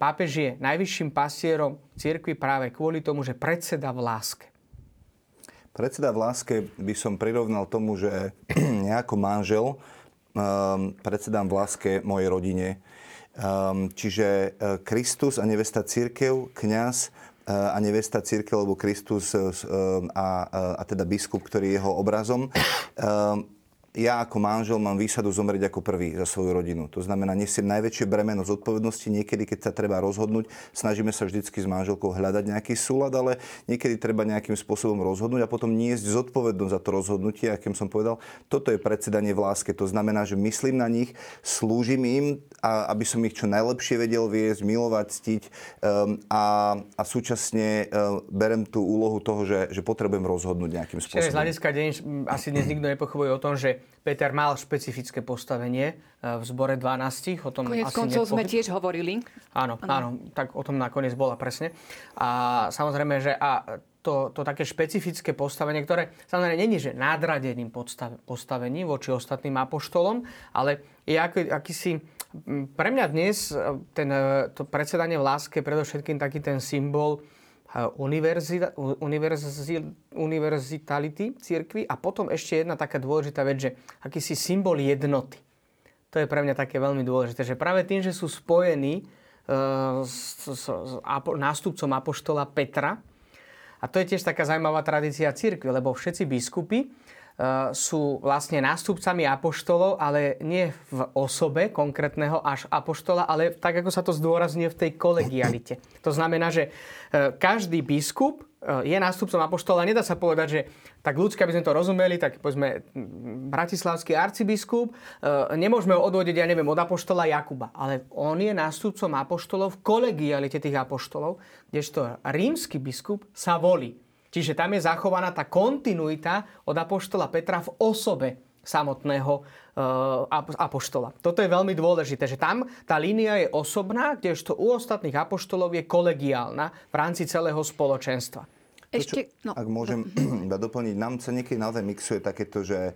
Pápež je najvyšším pastierom cirkvi práve kvôli tomu, že predseda v láske. Predseda v láske by som prirovnal tomu, že nejako manžel predsedám v láske mojej rodine. Čiže Kristus a nevesta cirkev, kňaz a nevesta cirkev, alebo Kristus a teda biskup, ktorý je jeho obrazom. Ja ako manžel mám výsadu zomrieť ako prvý za svoju rodinu. To znamená, nesiem najväčšie bremeno zodpovednosti. Niekedy, keď sa treba rozhodnúť, snažíme sa vždycky s manželkou hľadať nejaký súlad, ale niekedy treba nejakým spôsobom rozhodnúť a potom niesť zodpovednosť za to rozhodnutie, akým som povedal. Toto je predsedanie v láske. To znamená, že myslím na nich, slúžim im, aby som ich čo najlepšie vedel viesť, milovať, ctiť a súčasne berem tú úlohu toho, že potrebujem rozhodnúť nejakým spôsobom. Čiže z hľadiska deň asi dnes nikto nepochybuje o tom, že Peter mal špecifické postavenie v zbore 12, o tom konec asi koncov sme tiež hovorili. Áno, tak o tom nakoniec bola presne. A samozrejme, že to také špecifické postavenie, ktoré samozrejme není, že nadradeným postavením voči ostatným apoštolom, ale je akýsi pre mňa dnes to predsedanie v láske predovšetkým taký ten symbol univerzitality cirkvi a potom ešte jedna taká dôležitá vec, že akýsi symbol jednoty. To je pre mňa také veľmi dôležité, že práve tým, že sú spojení s nástupcom apoštola Petra, a to je tiež taká zaujímavá tradícia cirkvi, lebo všetci biskupy sú vlastne nástupcami apoštolov, ale nie v osobe konkrétneho až apoštola, ale tak, ako sa to zdôrazňuje v tej kolegialite. To znamená, že každý biskup je nástupcom apoštola. Nedá sa povedať, že tak ľudsky, aby sme to rozumeli, tak povedzme bratislavský arcibiskup, nemôžeme ho odvodiť, ja neviem, od apoštola Jakuba, ale on je nástupcom apoštolov v kolegialite tých apoštolov, kdežto rímsky biskup sa volí. Čiže tam je zachovaná tá kontinuita od apoštola Petra v osobe samotného apoštola. Toto je veľmi dôležité, že tam tá línia je osobná, kdežto u ostatných apoštolov je kolegiálna v rámci celého spoločenstva. Ešte, to, čo, ak môžem doplniť, nám sa niekedy naozaj mixuje takéto, že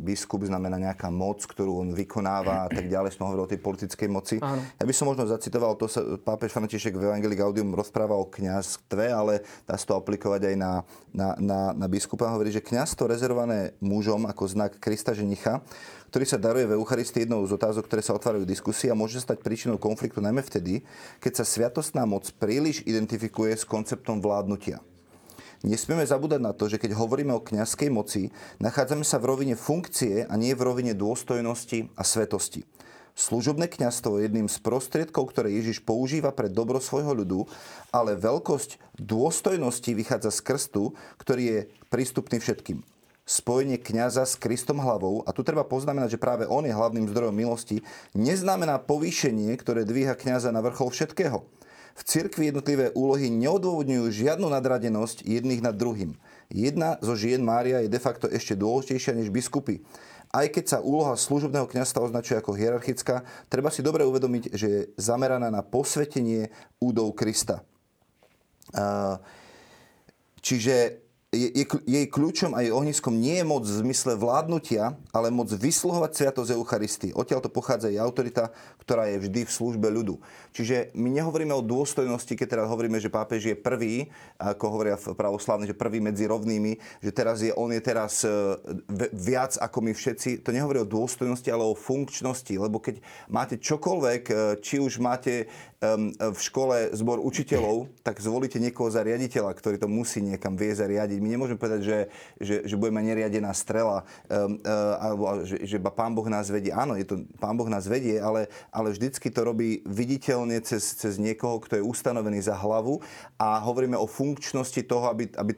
biskup znamená nejaká moc, ktorú on vykonáva a tak ďalej. Sme hovorili o tej politickej moci. Áno. Ja by som možno zacitoval, to sa pápež František v Evangelii Gaudium rozpráva o kňazstve, ale dá sa to aplikovať aj na biskupa. Hovorí, že kňazstvo rezervované mužom ako znak Krista ženicha, ktorý sa daruje v Eucharistii, jednou z otázok, ktoré sa otvárajú v diskusii a môže stať príčinou konfliktu najmä vtedy, keď sa sviatostná moc príliš identifikuje s konceptom vládnutia. Nesmieme zabúdať na to, že keď hovoríme o kňazskej moci, nachádzame sa v rovine funkcie a nie v rovine dôstojnosti a svetosti. Služobné kňazstvo je jedným z prostriedkov, ktoré Ježiš používa pre dobro svojho ľudu, ale veľkosť dôstojnosti vychádza z krstu, ktorý je prístupný všetkým. Spojenie kňaza s Kristom hlavou, a tu treba poznamenať, že práve on je hlavným zdrojom milosti, neznamená povýšenie, ktoré dvíha kňaza na vrchol všetkého. v cirkvi jednotlivé úlohy neodôvodňujú žiadnu nadradenosť jedných nad druhým. Jedna zo žien Mária je de facto ešte dôležitejšia než biskupy. Aj keď sa úloha služobného kňazstva označuje ako hierarchická, treba si dobre uvedomiť, že je zameraná na posvetenie údov Krista. Čiže jej kľúčom a jej ohniskom nie je moc v zmysle vládnutia, ale moc vysluhovať sviatosť Eucharistii. Odtiaľ to pochádza aj autorita, ktorá je vždy v službe ľudu. Čiže my nehovoríme o dôstojnosti, keď teraz hovoríme, že pápež je prvý, ako hovoria v pravoslávne, že prvý medzi rovnými, že teraz on je viac ako my všetci. To nehovorí o dôstojnosti, ale o funkčnosti, lebo keď máte čokoľvek, či už máte v škole zbor učiteľov, tak zvolíte niekoho za riaditeľa, ktorý to musí niekam viesť a riadiť. My nemôžeme povedať, že budeme neriadená strela, alebo že Pán Boh nás vedie. Áno, je to, Pán Boh nás vedie, ale vždycky to robí viditeľne cez niekoho, kto je ustanovený za hlavu, a hovoríme o funkčnosti toho, aby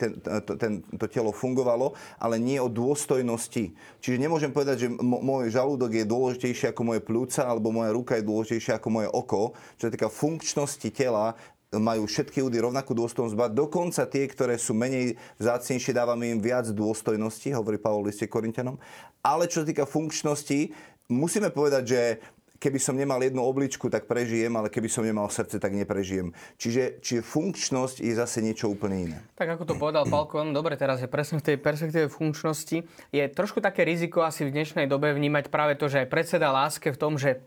to telo fungovalo, ale nie o dôstojnosti. Čiže nemôžem povedať, že môj žalúdok je dôležitejší ako moje pľúca, alebo moja ruka je dôležitejšia ako moje oko. Čo je taká funkčnosti tela, majú všetky údy rovnakú dôstojnosť, ba dokonca tie, ktoré sú menej vzácnejšie, dávame im viac dôstojnosti, hovorí Pavol v liste Korinťanom. Ale čo sa týka funkčnosti, musíme povedať, že keby som nemal jednu obličku, tak prežijem, ale keby som nemal srdce, tak neprežijem. Čiže funkčnosť je zase niečo úplne iné. Tak ako to povedal Pálko, dobre, teraz je presne v tej perspektíve funkčnosti. Je trošku také riziko asi v dnešnej dobe vnímať práve to, že aj predseda láske v tom, že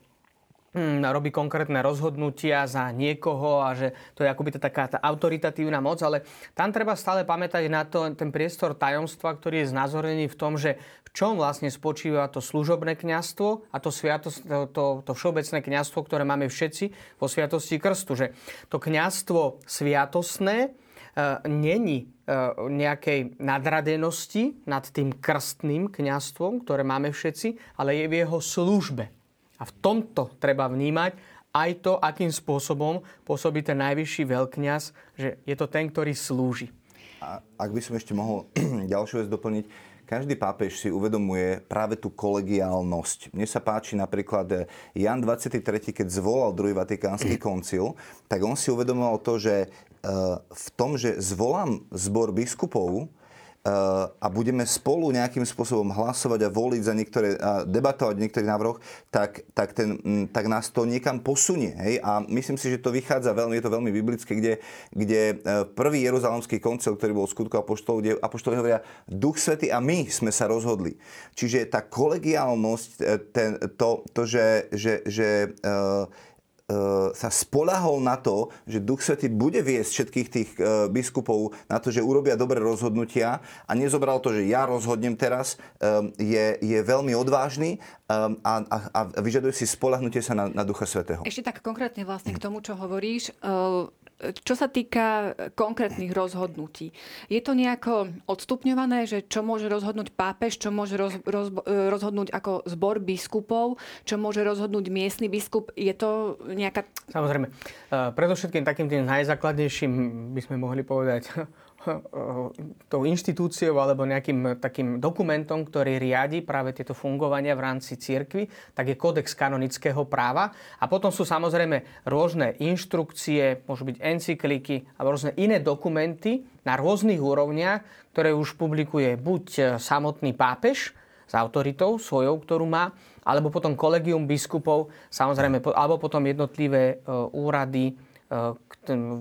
robí konkrétne rozhodnutia za niekoho a že to je akoby taká tá autoritatívna moc, ale tam treba stále pamätať na to, ten priestor tajomstva, ktorý je znázornený v tom, že v čom vlastne spočíva to služobné kňazstvo a to sviatosť, to všeobecné kňazstvo, ktoré máme všetci vo sviatosti krstu, že to kňazstvo sviatosné není nejakej nadradenosti nad tým krstným kňazstvom, ktoré máme všetci, ale je v jeho službe. A v tomto treba vnímať aj to, akým spôsobom pôsobí ten najvyšší veľkňaz, že je to ten, ktorý slúži. A ak by som ešte mohol ďalšiu vec doplniť, každý pápež si uvedomuje práve tú kolegiálnosť. Mne sa páči napríklad Ján 23., keď zvolal druhý vatikánsky koncil, tak on si uvedomoval to, že v tom, že zvolám zbor biskupov a budeme spolu nejakým spôsobom hlasovať a voliť za niektoré, a debatovať v niektorých návrhoch, tak nás to niekam posunie. Hej? A myslím si, že to vychádza veľmi, je to veľmi biblické, kde prvý jeruzalemský koncil, ktorý bol skutkov apoštolov, kde apoštoli hovoria, Duch Svätý a my sme sa rozhodli. Čiže tá kolegiálnosť, sa spoľahol na to, že Duch Svätý bude viesť všetkých tých biskupov na to, že urobia dobré rozhodnutia, a nezobral to, že ja rozhodnem teraz, je veľmi odvážny a vyžaduje si spoľahnutie sa na Ducha Svätého. Ešte tak konkrétne vlastne k tomu, čo hovoríš. Čo sa týka konkrétnych rozhodnutí, je to nejako odstupňované, že čo môže rozhodnúť pápež, čo môže rozhodnúť ako zbor biskupov, čo môže rozhodnúť miestny biskup, je to nejaká... Samozrejme. Predovšetkým takým tým najzákladnejším by sme mohli povedať tou inštitúciou alebo nejakým takým dokumentom, ktorý riadi práve tieto fungovania v rámci cirkvi, tak je kódex kanonického práva. A potom sú samozrejme rôzne inštrukcie, môžu byť encykliky a rôzne iné dokumenty na rôznych úrovniach, ktoré už publikuje buď samotný pápež s autoritou svojou, ktorú má, alebo potom kolegium biskupov, samozrejme, alebo potom jednotlivé úrady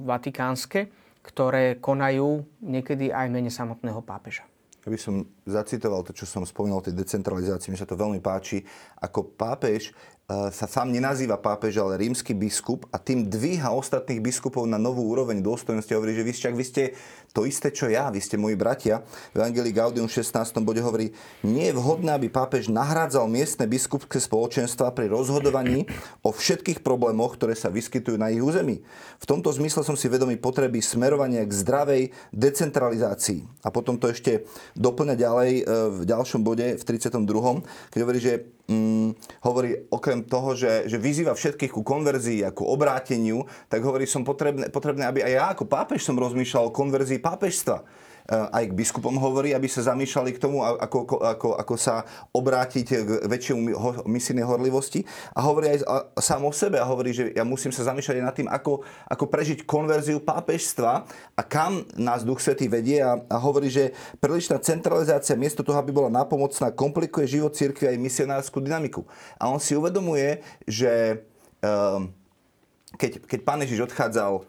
vatikánske, ktoré konajú niekedy aj mene samotného pápeža. Aby som zacitoval to, čo som spomínal o tej decentralizácii, mi sa to veľmi páči. Ako pápež sa sám nenazýva pápež, ale rímsky biskup, a tým dvíha ostatných biskupov na novú úroveň dôstojnosti. Hovorí, že vy ste to isté, čo ja, vy ste moji bratia. V Evangelii Gaudium 16. bode hovorí, nie je vhodné, aby pápež nahrádzal miestne biskupské spoločenstva pri rozhodovaní o všetkých problémoch, ktoré sa vyskytujú na ich území. V tomto zmysle som si vedomý potreby smerovania k zdravej decentralizácii. A potom to ešte doplňa ďalej v ďalšom bode, v 32., keď hovorí, že hovorí okrem toho, že vyzýva všetkých ku konverzii a ku obráteniu, tak hovorí, som potrebné, aby aj ja ako pápež som rozmýšľal o konverzii pápežstva. aj k biskupom hovorí, aby sa zamýšľali k tomu, ako sa obrátiť k väčšiemu misijnej horlivosti. A hovorí aj sám o sebe a hovorí, že ja musím sa zamýšľať aj nad tým, ako prežiť konverziu pápežstva a kam nás Duch Svätý vedie. A hovorí, že prílišná centralizácia miesto toho, aby bola nápomocná, komplikuje život cirkvi aj misionárskú dynamiku. A on si uvedomuje, že keď Pán Ježiš odchádzal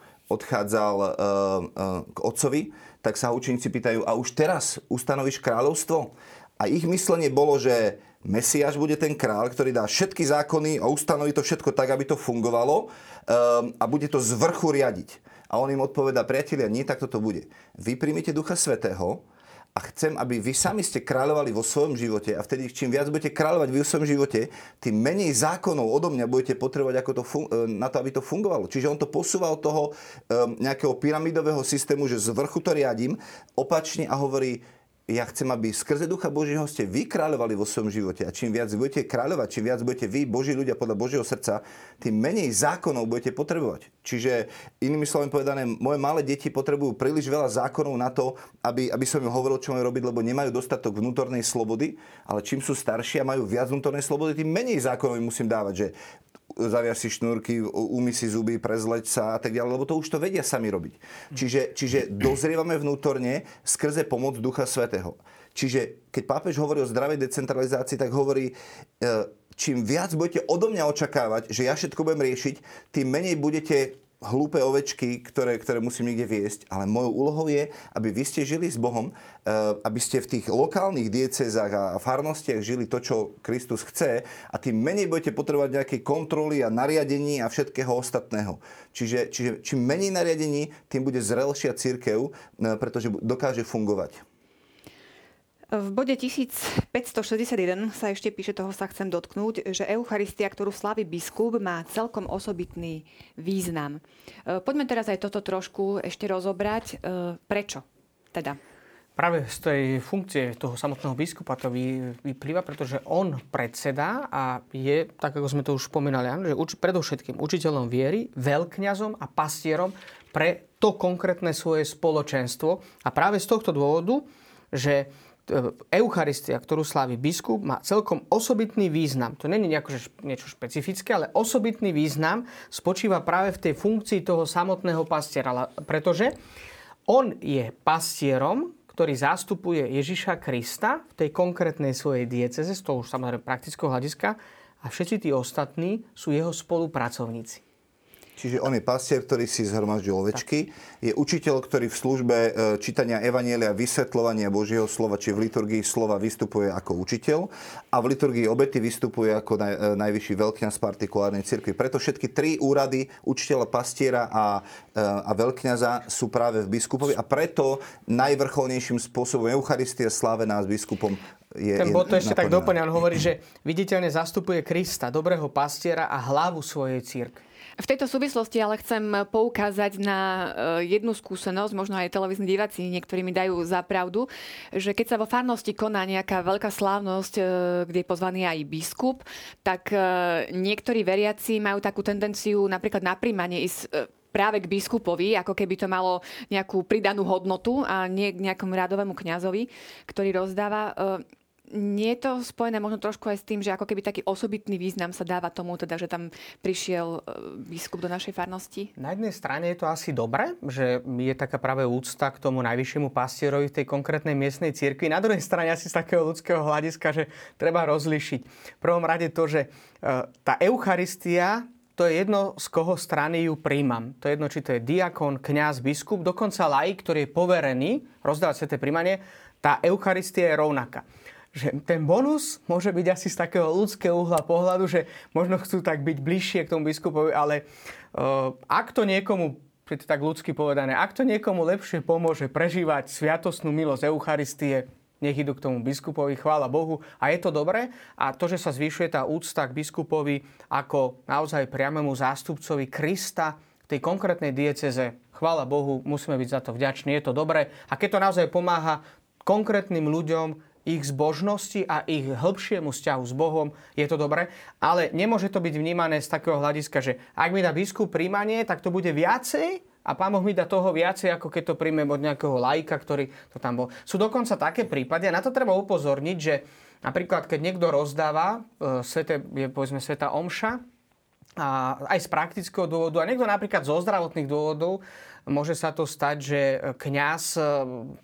k Otcovi, tak sa učeníci pýtajú, a už teraz ustanovíš kráľovstvo? A ich myslenie bolo, že Mesiáš bude ten kráľ, ktorý dá všetky zákony a ustanoví to všetko tak, aby to fungovalo a bude to zvrchu riadiť. A on im odpovedá, priatelia, nie takto to bude. Vy príjmite Ducha Svätého a chcem, aby vy sami ste kráľovali vo svojom živote a vtedy, čím viac budete kráľovať vo svojom živote, tým menej zákonov odo mňa budete potrebovať na to, aby to fungovalo. Čiže on to posúva od toho nejakého pyramidového systému, že z vrchu to riadím, opačne a hovorí, ja chcem, aby skrze Ducha Božího ste vy kráľovali vo svojom živote a čím viac budete kráľovať, čím viac budete vy, Boží ľudia podľa Božieho srdca, tým menej zákonov budete potrebovať. Čiže inými slovami povedané, moje malé deti potrebujú príliš veľa zákonov na to, aby som im hovoril, čo majú robiť, lebo nemajú dostatok vnútornej slobody, ale čím sú starší a majú viac vnútornej slobody, tým menej zákonov im musím dávať, že zaviaž si šnúrky, umyj si zuby, prezleč sa a tak ďalej, lebo to už to vedia sami robiť. Čiže dozrievame vnútorne skrze pomoc Ducha Svätého. Čiže keď pápež hovorí o zdravej decentralizácii, tak hovorí, čím viac budete odo mňa očakávať, že ja všetko budem riešiť, tým menej budete hlúpe ovečky, ktoré musím niekde viesť, ale mojou úlohou je, aby vy ste žili s Bohom, aby ste v tých lokálnych diecézách a farnostiach žili to, čo Kristus chce a tým menej budete potrebovať nejaké kontroly a nariadení a všetkého ostatného. Čiže čím menej nariadení, tým bude zrelšia cirkev, pretože dokáže fungovať. V bode 1561 sa ešte píše, toho sa chcem dotknúť, že Eucharistia, ktorú slaví biskup, má celkom osobitný význam. Poďme teraz aj toto trošku ešte rozobrať. Prečo teda? Práve z tej funkcie toho samotného biskupa to vyplýva, pretože on predsedá a je, tak ako sme to už spomínali, že predovšetkým učiteľom viery, veľkňazom a pastierom pre to konkrétne svoje spoločenstvo. A práve z tohto dôvodu, že Eucharistia, ktorú slávi biskup, má celkom osobitný význam. To nie je niečo špecifické, ale osobitný význam spočíva práve v tej funkcii toho samotného pastiera, pretože on je pastierom, ktorý zastupuje Ježiša Krista v tej konkrétnej svojej dieceze, z toho už samozrejme praktického hľadiska, a všetci tí ostatní sú jeho spolupracovníci. Čiže on je pastier, ktorý si zhromaždil ovečky. Je učiteľ, ktorý v službe čítania evanjelia, vysvetľovania Božieho slova, či v liturgii slova vystupuje ako učiteľ a v liturgii obety vystupuje ako najvyšší veľkňaz partikulárnej cirkvi. Preto všetky tri úrady učiteľa, pastiera a veľkňaza sú práve v biskupovi a preto najvrcholnejším spôsobom Eucharistia slávená s biskupom je naplnená. Ten bod to ešte tak doplňa. On hovorí, že viditeľne zastupuje Krista, dobrého pastiera a hlavu svojej cirkvi. V tejto súvislosti ale chcem poukázať na jednu skúsenosť, možno aj televízni diváci niektorí mi dajú za pravdu, že keď sa vo farnosti koná nejaká veľká slávnosť, kde je pozvaný aj biskup, tak niektorí veriaci majú takú tendenciu napríklad na prijímanie ísť práve k biskupovi, ako keby to malo nejakú pridanú hodnotu a nie k nejakomu radovému kňazovi, ktorý rozdáva. Nie je to spojené možno trošku aj s tým, že ako keby taký osobitný význam sa dáva tomu, teda, že tam prišiel biskup do našej farnosti? Na jednej strane je to asi dobré, že je taká práve úcta k tomu najvyššiemu pastierovi v tej konkrétnej miestnej cirkvi. Na druhej strane asi z takého ľudského hľadiska, že treba rozlíšiť. V prvom rade to, že tá Eucharistia, to je jedno, z koho strany ju príjmam. To je jedno, či to je diakon, kňaz, biskup, dokonca laik, ktorý je poverený rozdávať sväté príjmanie, tá Eucharistia je rovnaká. Že ten bonus môže byť asi z takého ľudského uhla pohľadu, že možno chcú tak byť bližšie k tomu biskupovi, ale ak to niekomu, je to tak ľudsky povedané, ak to niekomu lepšie pomôže prežívať sviatostnú milosť Eucharistie, nech idú k tomu biskupovi, chvála Bohu. A je to dobré. A to, že sa zvyšuje tá úcta k biskupovi ako naozaj priamému zástupcovi Krista v tej konkrétnej dieceze, chvála Bohu, musíme byť za to vďační, je to dobré. A keď to naozaj pomáha konkrétnym ľuďom, ich zbožnosti a ich hĺbšiemu vzťahu s Bohom, je to dobré. Ale nemôže to byť vnímané z takého hľadiska, že ak mi dá biskup príjmanie, tak to bude viacej, A Pán Boh mi dá toho viacej, ako keď to príjmem od nejakého laika, ktorý to tam bol. Sú dokonca také prípady, a na to treba upozorniť, že napríklad, keď niekto rozdáva, je povedzme svätá omša, a aj z praktického dôvodu, a niekto napríklad zo zdravotných dôvodov, môže sa to stať, že kňaz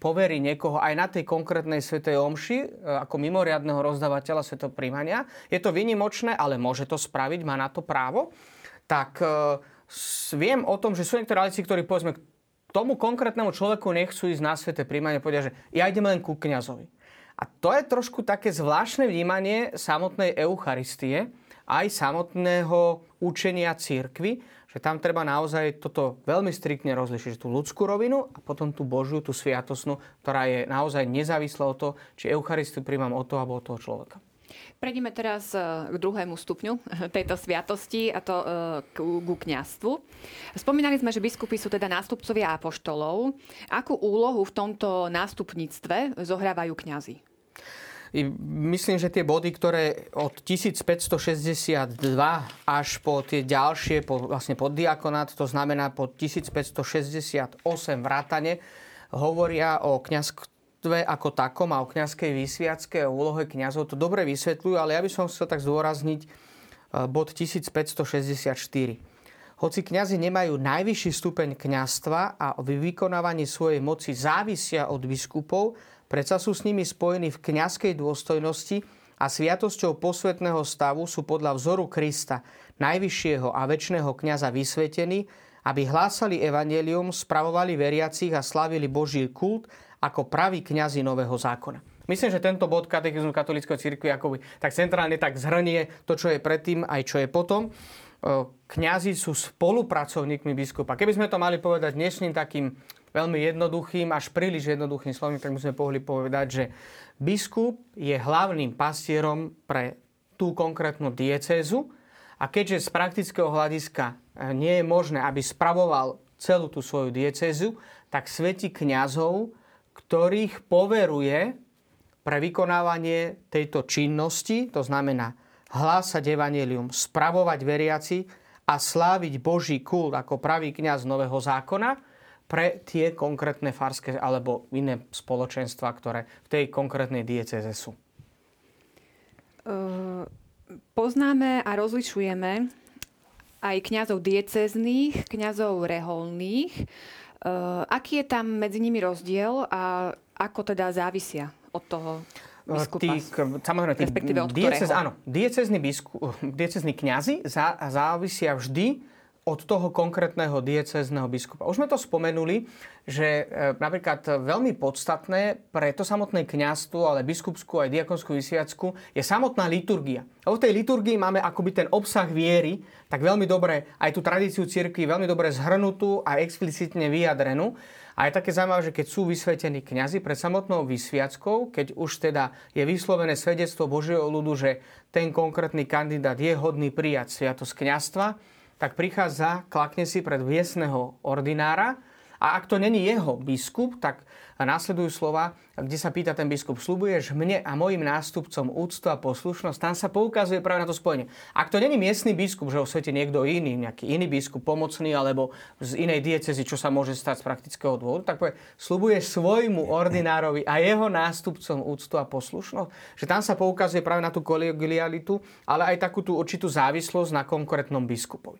poverí niekoho aj na tej konkrétnej svätej omši ako mimoriadneho rozdávateľa svätého príjmania. Je to výnimočné, ale môže to spraviť, má na to právo. Tak viem o tom, že sú niektoré laici, ktorí povedzme tomu konkrétnemu človeku nechcú ísť na sväté príjmanie, povedia, že ja idem len ku kňazovi. A to je trošku také zvláštne vnímanie samotnej Eucharistie, aj samotného učenia cirkvi, že tam treba naozaj toto veľmi striktne rozlišiť, tú ľudskú rovinu a potom tú Božiu, tú sviatosnú, ktorá je naozaj nezávislá od toho, či Eucharistiu príjmam od toho alebo od toho človeka. Prejdeme teraz k druhému stupňu tejto sviatosti, a to ku kňazstvu. Spomínali sme, že biskupi sú teda nástupcovia apoštolov. Akú úlohu v tomto nástupníctve zohrávajú kňazi? Myslím, že tie body, ktoré od 1562 až po tie ďalšie, vlastne pod diakonát, to znamená po 1568 vrátane, hovoria o kňazstve ako takom a o kňazskej výsviacke, o úlohe kňazov. To dobre vysvetľujú, ale ja by som chcel tak zdôrazniť bod 1564. Hoci kňazi nemajú najvyšší stupeň kňazstva a o vykonávaní svojej moci závisia od biskupov, predsa sú s nimi spojení v kňazskej dôstojnosti a sviatosťou posvetného stavu sú podľa vzoru Krista, najvyššieho a večného kňaza, vysvetení, aby hlásali evanjelium, spravovali veriacich a slávili Boží kult ako praví kňazi Nového zákona. Myslím, že tento bod katechizmu katolíckej cirkvi akoby tak centrálne tak zhrnie to, čo je predtým, aj čo je potom. Kňazi sú spolupracovníkmi biskupa. Keby sme to mali povedať dnešným takým veľmi jednoduchým, až príliš jednoduchým slovom, tak musíme povedať, že biskup je hlavným pastierom pre tú konkrétnu diecézu, a keďže z praktického hľadiska nie je možné, aby spravoval celú tú svoju diecézu, tak svätí kňazov, ktorých poveruje pre vykonávanie tejto činnosti, to znamená hlásať evanjelium, spravovať veriaci a sláviť Boží kult ako pravý kňaz Nového zákona, pre tie konkrétne farské alebo iné spoločenstva, ktoré v tej konkrétnej diecéze sú. Poznáme a rozlišujeme aj kňazov diecéznych, kňazov reholných. Aký je tam medzi nimi rozdiel a ako teda závisia od toho biskupa? Samozrejme, diecézni kňazi závisia vždy od toho konkrétneho diecézneho biskupa. Už sme to spomenuli, že napríklad veľmi podstatné pre to samotné kňazstvo, ale biskupskú aj diakonskú vysviacku je samotná liturgia. A v tej liturgii máme akoby ten obsah viery, tak veľmi dobre aj tú tradíciu cirkvi veľmi dobre zhrnutú a explicitne vyjadrenú. A je také zaujímavé, že keď sú vysvetení kňazi pred samotnou vysviackou, keď už teda je vyslovené svedectvo Božieho ľudu, že ten konkrétny kandidát je hodný prijať sviatosť kňazstva, tak prichádza, klakne si pred viesneho ordinára, a ak to není jeho biskup, tak nasledujú slova, kde sa pýta ten biskup: sľubuješ mne a mojim nástupcom úctu a poslušnosť? Tam sa poukazuje práve na to spojenie. Ak to není miestny biskup, že ho svätí niekto iný, nejaký iný biskup pomocný alebo z inej diecézy, čo sa môže stať z praktického dôvodu, tak povie: sľubuješ svojmu ordinárovi a jeho nástupcom úctu a poslušnosť? Že tam sa poukazuje práve na tú kolegialitu, ale aj takú tú určitú závislosť na konkrétnom biskupovi.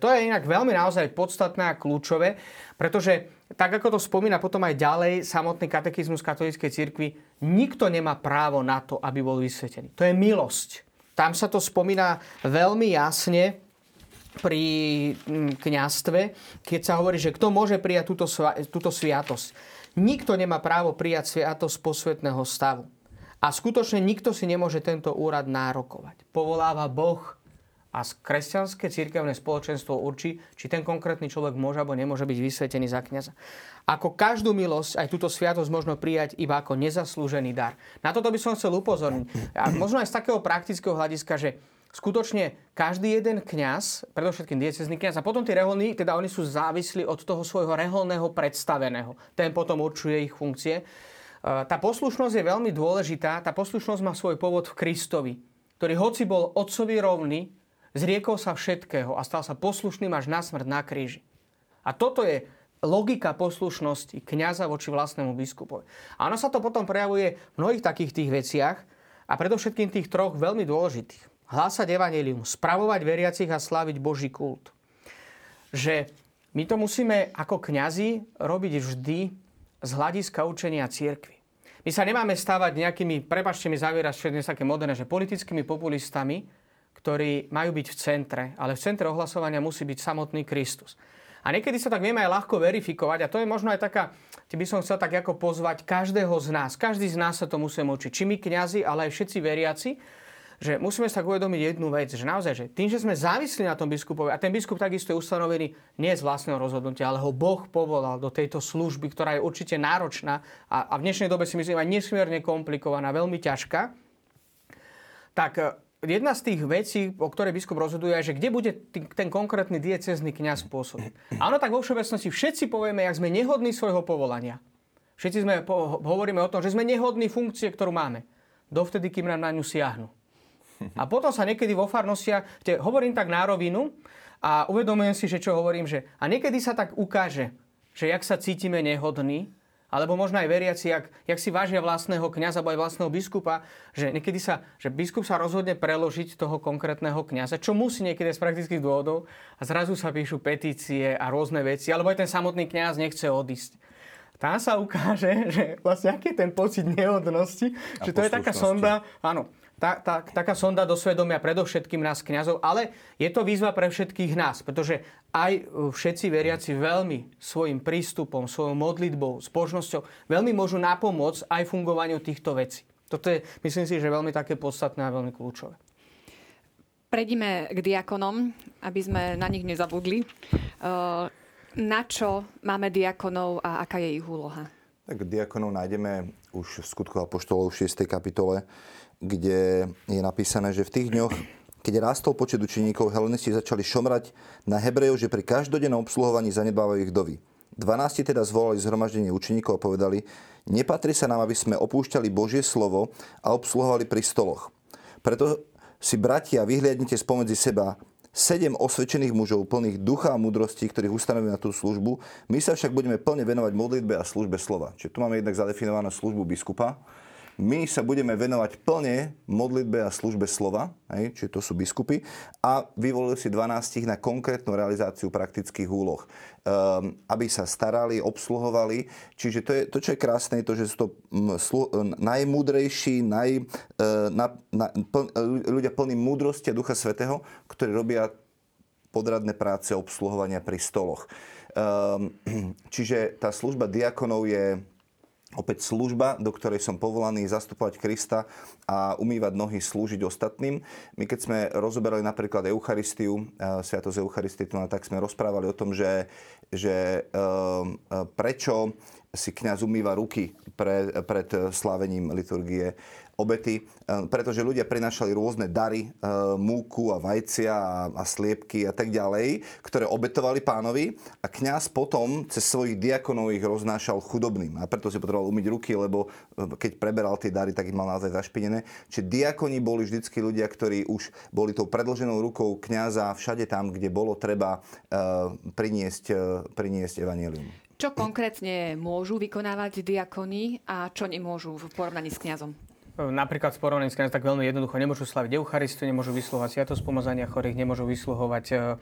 To je inak veľmi naozaj podstatné a kľúčové, pretože tak ako to spomína potom aj ďalej samotný katechizmus katolíckej cirkvi, nikto nemá právo na to, aby bol vysvetený. To je milosť. Tam sa to spomína veľmi jasne pri kňazstve, keď sa hovorí, že kto môže prijať túto sviatosť. Nikto nemá právo prijať sviatosť posvetného stavu. A skutočne nikto si nemôže tento úrad nárokovať. Povoláva Boh a kresťanské cirkevné spoločenstvo určí, či ten konkrétny človek môže alebo nemôže byť vysvetený za kňaza. Ako každú milosť, aj túto sviatosť možno prijať iba ako nezaslúžený dar. Na toto by som chcel upozorniť. A možno aj z takého praktického hľadiska, že skutočne každý jeden kňaz, predovšetkým diecézny kňaz, a potom tí reholní, teda oni sú závislí od toho svojho reholného predstaveného. Ten potom určuje ich funkcie. Tá poslušnosť je veľmi dôležitá. Tá poslušnosť má svoj pôvod v Kristovi, ktorý hoci bol otcovi rovný, zriekol sa všetkého a stal sa poslušným až na smrť na kríži. A toto je logika poslušnosti kňaza voči vlastnému biskupovi. A ono sa to potom prejavuje v mnohých takých tých veciach a predovšetkým tých troch veľmi dôležitých. Hlásať evanjelium, spravovať veriacich a sláviť Boží kult. Že my to musíme ako kňazi robiť vždy z hľadiska učenia cirkvi. My sa nemáme stávať nejakými, prepáčte mi zavieraš, čo je dnes také moderné, že politickými populistami, ktorí majú byť v centre, ale v centre ohlasovania musí byť samotný Kristus. A niekedy sa tak vieme aj ľahko verifikovať a to je možno aj taká, ty by som chcel tak ako pozvať každého z nás. Každý z nás sa to musíme učiť. Či my kňazi, ale aj všetci veriaci, že musíme sa tak uvedomiť jednu vec, že naozaj, že tým, že sme závislí na tom biskupovi a ten biskup takisto je ustanovený nie z vlastného rozhodnutia, ale ho Boh povolal do tejto služby, ktorá je určite náročná a v dnešnej dobe si myslím aj nesmierne komplikovaná, veľmi ťažká. Tak jedna z tých vecí, o ktorej biskup rozhoduje, je, že kde bude ten konkrétny diecézny kňaz pôsobiť. A ono tak vo všeobecnosti všetci povieme, jak sme nehodní svojho povolania. Všetci sme hovoríme o tom, že sme nehodní funkcie, ktorú máme. Dovtedy, kým nám na ňu siahnu. A potom sa niekedy vo farnostiach, hovorím tak na rovinu a uvedomujem si, že čo hovorím, že a niekedy sa tak ukáže, že jak sa cítime nehodní, alebo možno aj veriaci, jak si vážia vlastného kňaza alebo aj vlastného biskupa, že niekedy že biskup sa rozhodne preložiť toho konkrétneho kňaza, čo musí niekedy z praktických dôvodov a zrazu sa píšu petície a rôzne veci, alebo aj ten samotný kňaz nechce odísť. Tam sa ukáže, že vlastne aký je ten pocit nehodnosti, že to je taká sonda, áno, taká sonda do svedomia predovšetkým nás kňazov, ale je to výzva pre všetkých nás, pretože aj všetci veriaci veľmi svojim prístupom, svojou modlitbou, zbožnosťou veľmi môžu napomôcť aj fungovaniu týchto vecí. Toto je, myslím si, že veľmi také podstatné a veľmi kľúčové. Prejdime k diakonom, aby sme na nich nezabudli. Na čo máme diakonov a aká je ich úloha? Tak diakonov nájdeme už v Skutkoch apoštolov v 6. kapitole, kde je napísané, že v tých dňoch, keď rástol počet učeníkov, helenisti začali šomrať na Hebrejov, že pri každodennom obsluhovaní zanedbávajú ich dovy. 12 teda zvolali zhromaždenie učeníkov a povedali: nepatrí sa nám, aby sme opúšťali Božie slovo a obsluhovali pri stoloch. Preto si, bratia, vyhliadnite spomedzi seba 7 osvedčených mužov plných ducha a múdrosti, ktorých ustanovíme na tú službu. My sa však budeme plne venovať modlitbe a službe slova. Čiže tu máme jednak zadefinovanú službu biskupa. My sa budeme venovať plne modlitbe a službe slova, čiže to sú biskupy, a vyvolili si 12 na konkrétnu realizáciu praktických úloh, aby sa starali, obsluhovali. Čiže to, čo je krásne, je to, že sú to najmúdrejší, ľudia plní múdrosti a Ducha Svätého, ktorí robia podradné práce obsluhovania pri stoloch. Čiže tá služba diakonov je opäť služba, do ktorej som povolaný zastupovať Krista a umývať nohy, slúžiť ostatným. My keď sme rozoberali napríklad Eucharistiu, Sviatosť Eucharistie, tak sme rozprávali o tom, že prečo si kňaz umýva ruky pred slávením liturgie obety, pretože ľudia prinášali rôzne dary, múku a vajcia a sliepky a tak ďalej, ktoré obetovali pánovi a kňaz potom cez svojich diakonov ich roznášal chudobným a preto si potreboval umyť ruky, lebo keď preberal tie dary, tak ich mal naozaj zašpinené. Čiže diakoni boli vždycky ľudia, ktorí už boli tou predĺženou rukou kňaza všade tam, kde bolo treba priniesť evanjelium. Čo konkrétne môžu vykonávať diakoni a čo nemôžu v porovnaní s kňazom? Napríklad v porovnaní s kňazom tak veľmi jednoducho nemôžu slaviť Eucharistiu, nemôžu vysluhovať sviatosť pomazania chorých, nemôžu vysluhovať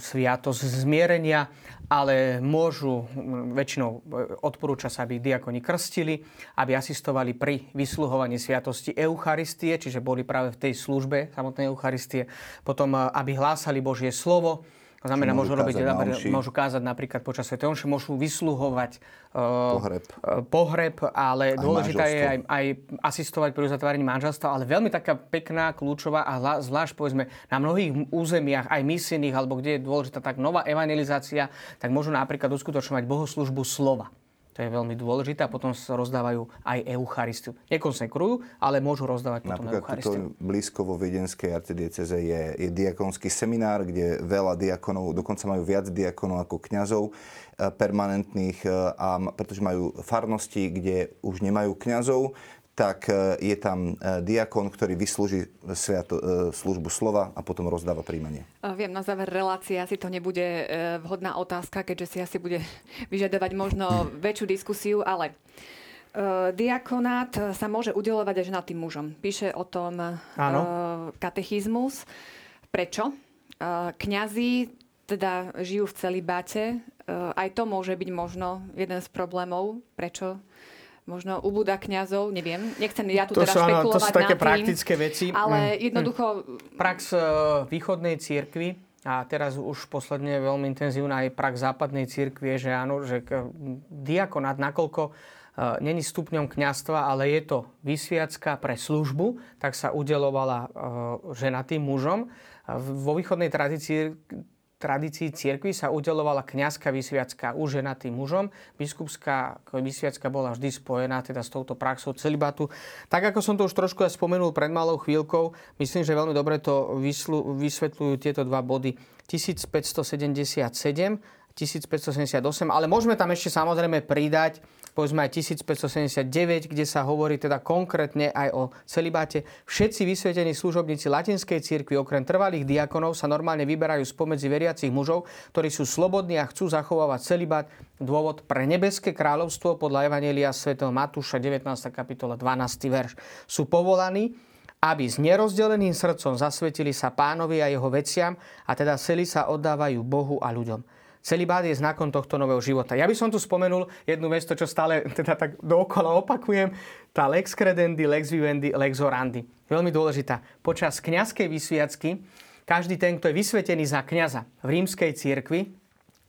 sviatosť zmierenia, ale môžu, väčšinou odporúča sa, aby diakoni krstili, aby asistovali pri vysluhovaní sviatosti Eucharistie, čiže boli práve v tej službe samotnej Eucharistie, potom aby hlásali Božie slovo. To znamená, môžu kázať napríklad počas svätej omše, môžu vysluhovať pohreb, ale dôležitá je aj asistovať pri uzatváraní manželstva, ale veľmi taká pekná, kľúčová a zvlášť povedzme na mnohých územiach, aj misijných, alebo kde je dôležitá tak nová evangelizácia, tak môžu napríklad uskutočňovať bohoslužbu slova. To je veľmi dôležité a potom sa rozdávajú aj Eucharistiu. Nekonsekrujú, ale môžu rozdávať potom Eucharistiu. Napríklad blízko vo viedenskej arcidiecéze je diakonský seminár, kde veľa diakonov, dokonca majú viac diakonov ako kňazov permanentných, a pretože majú farnosti, kde už nemajú kňazov, tak je tam diakon, ktorý vyslúži službu slova a potom rozdáva príjmanie. Viem, na záver relácie asi to nebude vhodná otázka, keďže si asi bude vyžadovať možno väčšiu diskusiu, ale diakonát sa môže udeľovať aj ženatým mužom. Píše o tom katechizmus. Prečo? Kňazi teda žijú v celibáte. Aj to môže byť možno jeden z problémov. Prečo? Možno ubúda kňazov, neviem. Nechcem ja tu teraz špekulovať na tým. To sú také praktické veci. Ale jednoducho... Prax východnej cirkvi a teraz už posledne veľmi intenzívna aj prax západnej cirkvi, že áno, že diakonát, nakoľko není stupňom kňazstva, ale je to vysviacka pre službu, tak sa udelovala ženatým mužom. Vo východnej tradícii cirkvi sa udeľovala kňazská vysviacka už ženatým mužom. Biskupská vysviacka bola vždy spojená teda s touto praxou celibátu. Tak ako som to už trošku spomenul pred malou chvíľkou, myslím, že veľmi dobre to vysvetľujú tieto dva body 1577 1578, ale môžeme tam ešte samozrejme pridať povedzme aj 1579, kde sa hovorí teda konkrétne aj o celibáte. Všetci vysvetení služobníci latinskej cirkvi okrem trvalých diakonov sa normálne vyberajú spomedzi veriacich mužov, ktorí sú slobodní a chcú zachovávať celibát, dôvod pre nebeské kráľovstvo podľa Evanjelia svätého Matúša 19. kapitola 12. verš. Sú povolaní, aby s nerozdeleným srdcom zasvetili sa Pánovi a jeho veciam, a teda celí sa oddávajú Bohu a ľuďom. Celibát je znakom tohto nového života. Ja by som tu spomenul jednu vec, to čo stále teda tak dookola opakujem, tá lex credendi, lex vivendi, lex orandi. Veľmi dôležitá. Počas kňazskej vysviacky každý ten, kto je vysvetený za kňaza v rímskej cirkvi,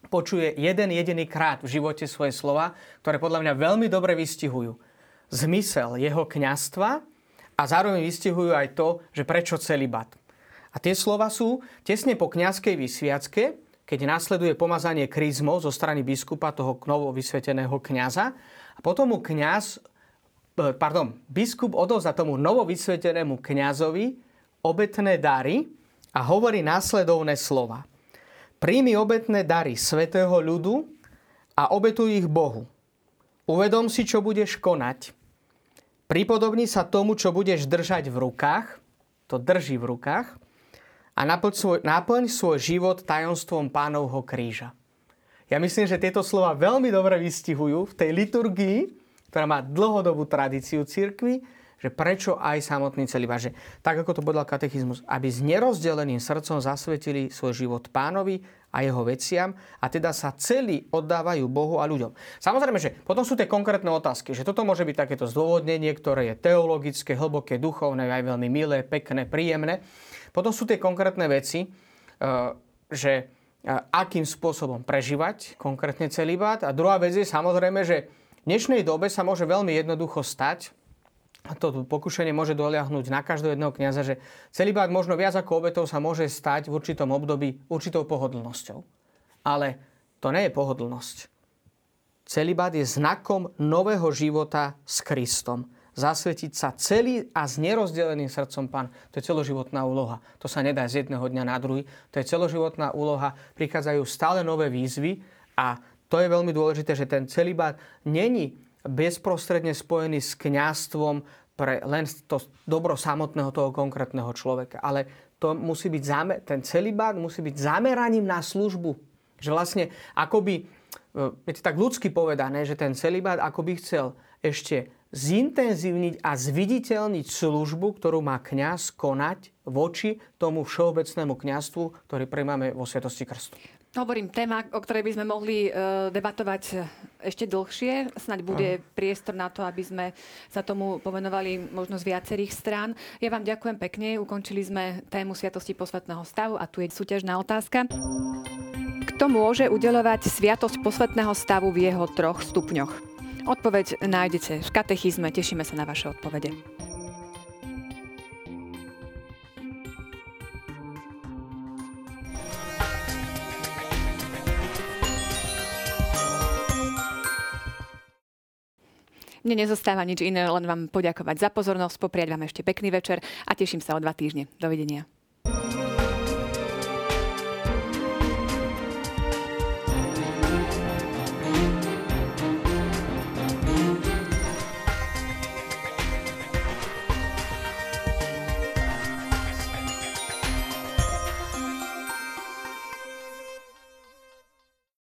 počuje jeden jediný krát v živote svoje slova, ktoré podľa mňa veľmi dobre vystihujú zmysel jeho kňazstva a zároveň vystihujú aj to, že prečo celibát. A tie slova sú tesne po kňazskej vysviacke, keď nasleduje pomazanie kryzmou zo strany biskupa, toho novo vysveteného kňaza, a potom mu biskup odovzdá tomu novo vysvetenému kňazovi obetné dary a hovorí následovné slova. Príjmi obetné dary svätého ľudu a obetuj ich Bohu. Uvedom si, čo budeš konať. Pripodobni sa tomu, čo budeš držať v rukách, to drží v rukách, a naplň svoj život tajomstvom Pánovho kríža. Ja myslím, že tieto slova veľmi dobre vystihujú v tej liturgii, ktorá má dlhodobú tradíciu cirkvi, že prečo aj samotný celibát. Tak ako to povedal katechizmus, aby s nerozdeleným srdcom zasvetili svoj život Pánovi a jeho veciam, a teda sa celí oddávajú Bohu a ľuďom. Samozrejme, že potom sú tie konkrétne otázky, že toto môže byť takéto zdôvodnenie, ktoré je teologické, hlboké, duchovné, aj veľmi milé, pekné, príjemné. Potom sú tie konkrétne veci, že akým spôsobom prežívať konkrétne celibát. A druhá vec je samozrejme, že v dnešnej dobe sa môže veľmi jednoducho stať, a to pokušenie môže doliahnuť na každého jedného kňaza, že celibát možno viac ako obetov sa môže stať v určitom období určitou pohodlnosťou. Ale to nie je pohodlnosť. Celibát je znakom nového života s Kristom. Zasvetiť sa celý a s nerozdeleným srdcom Pán. To je celoživotná úloha. To sa nedá z jedného dňa na druhý. To je celoživotná úloha. Prichádzajú stále nové výzvy a to je veľmi dôležité, že ten celibát není bezprostredne spojený s kňazstvom pre len to dobro samotného toho konkrétneho človeka. Ale to musí byť ten celibát musí byť zameraním na službu. Že vlastne akoby, viete, tak ľudsky povedané, že ten celibát akoby chcel ešte zintenzívniť a zviditeľniť službu, ktorú má kňaz konať voči tomu všeobecnému kňazstvu, ktorý príjmame vo svätosti krstu. Hovorím, téma, o ktorej by sme mohli debatovať ešte dlhšie. Snaď bude priestor na to, aby sme sa tomu povenovali možno z viacerých strán. Ja vám ďakujem pekne. Ukončili sme tému Sviatosti posvätného stavu a tu je súťažná otázka. Kto môže udeľovať Sviatosť posvätného stavu v jeho 3 stupňoch? Odpoveď nájdete v katechizme. Tešíme sa na vaše odpovede. Mne nezostáva nič iné, len vám poďakovať za pozornosť, popriať vám ešte pekný večer a teším sa o 2 týždne. Dovidenia.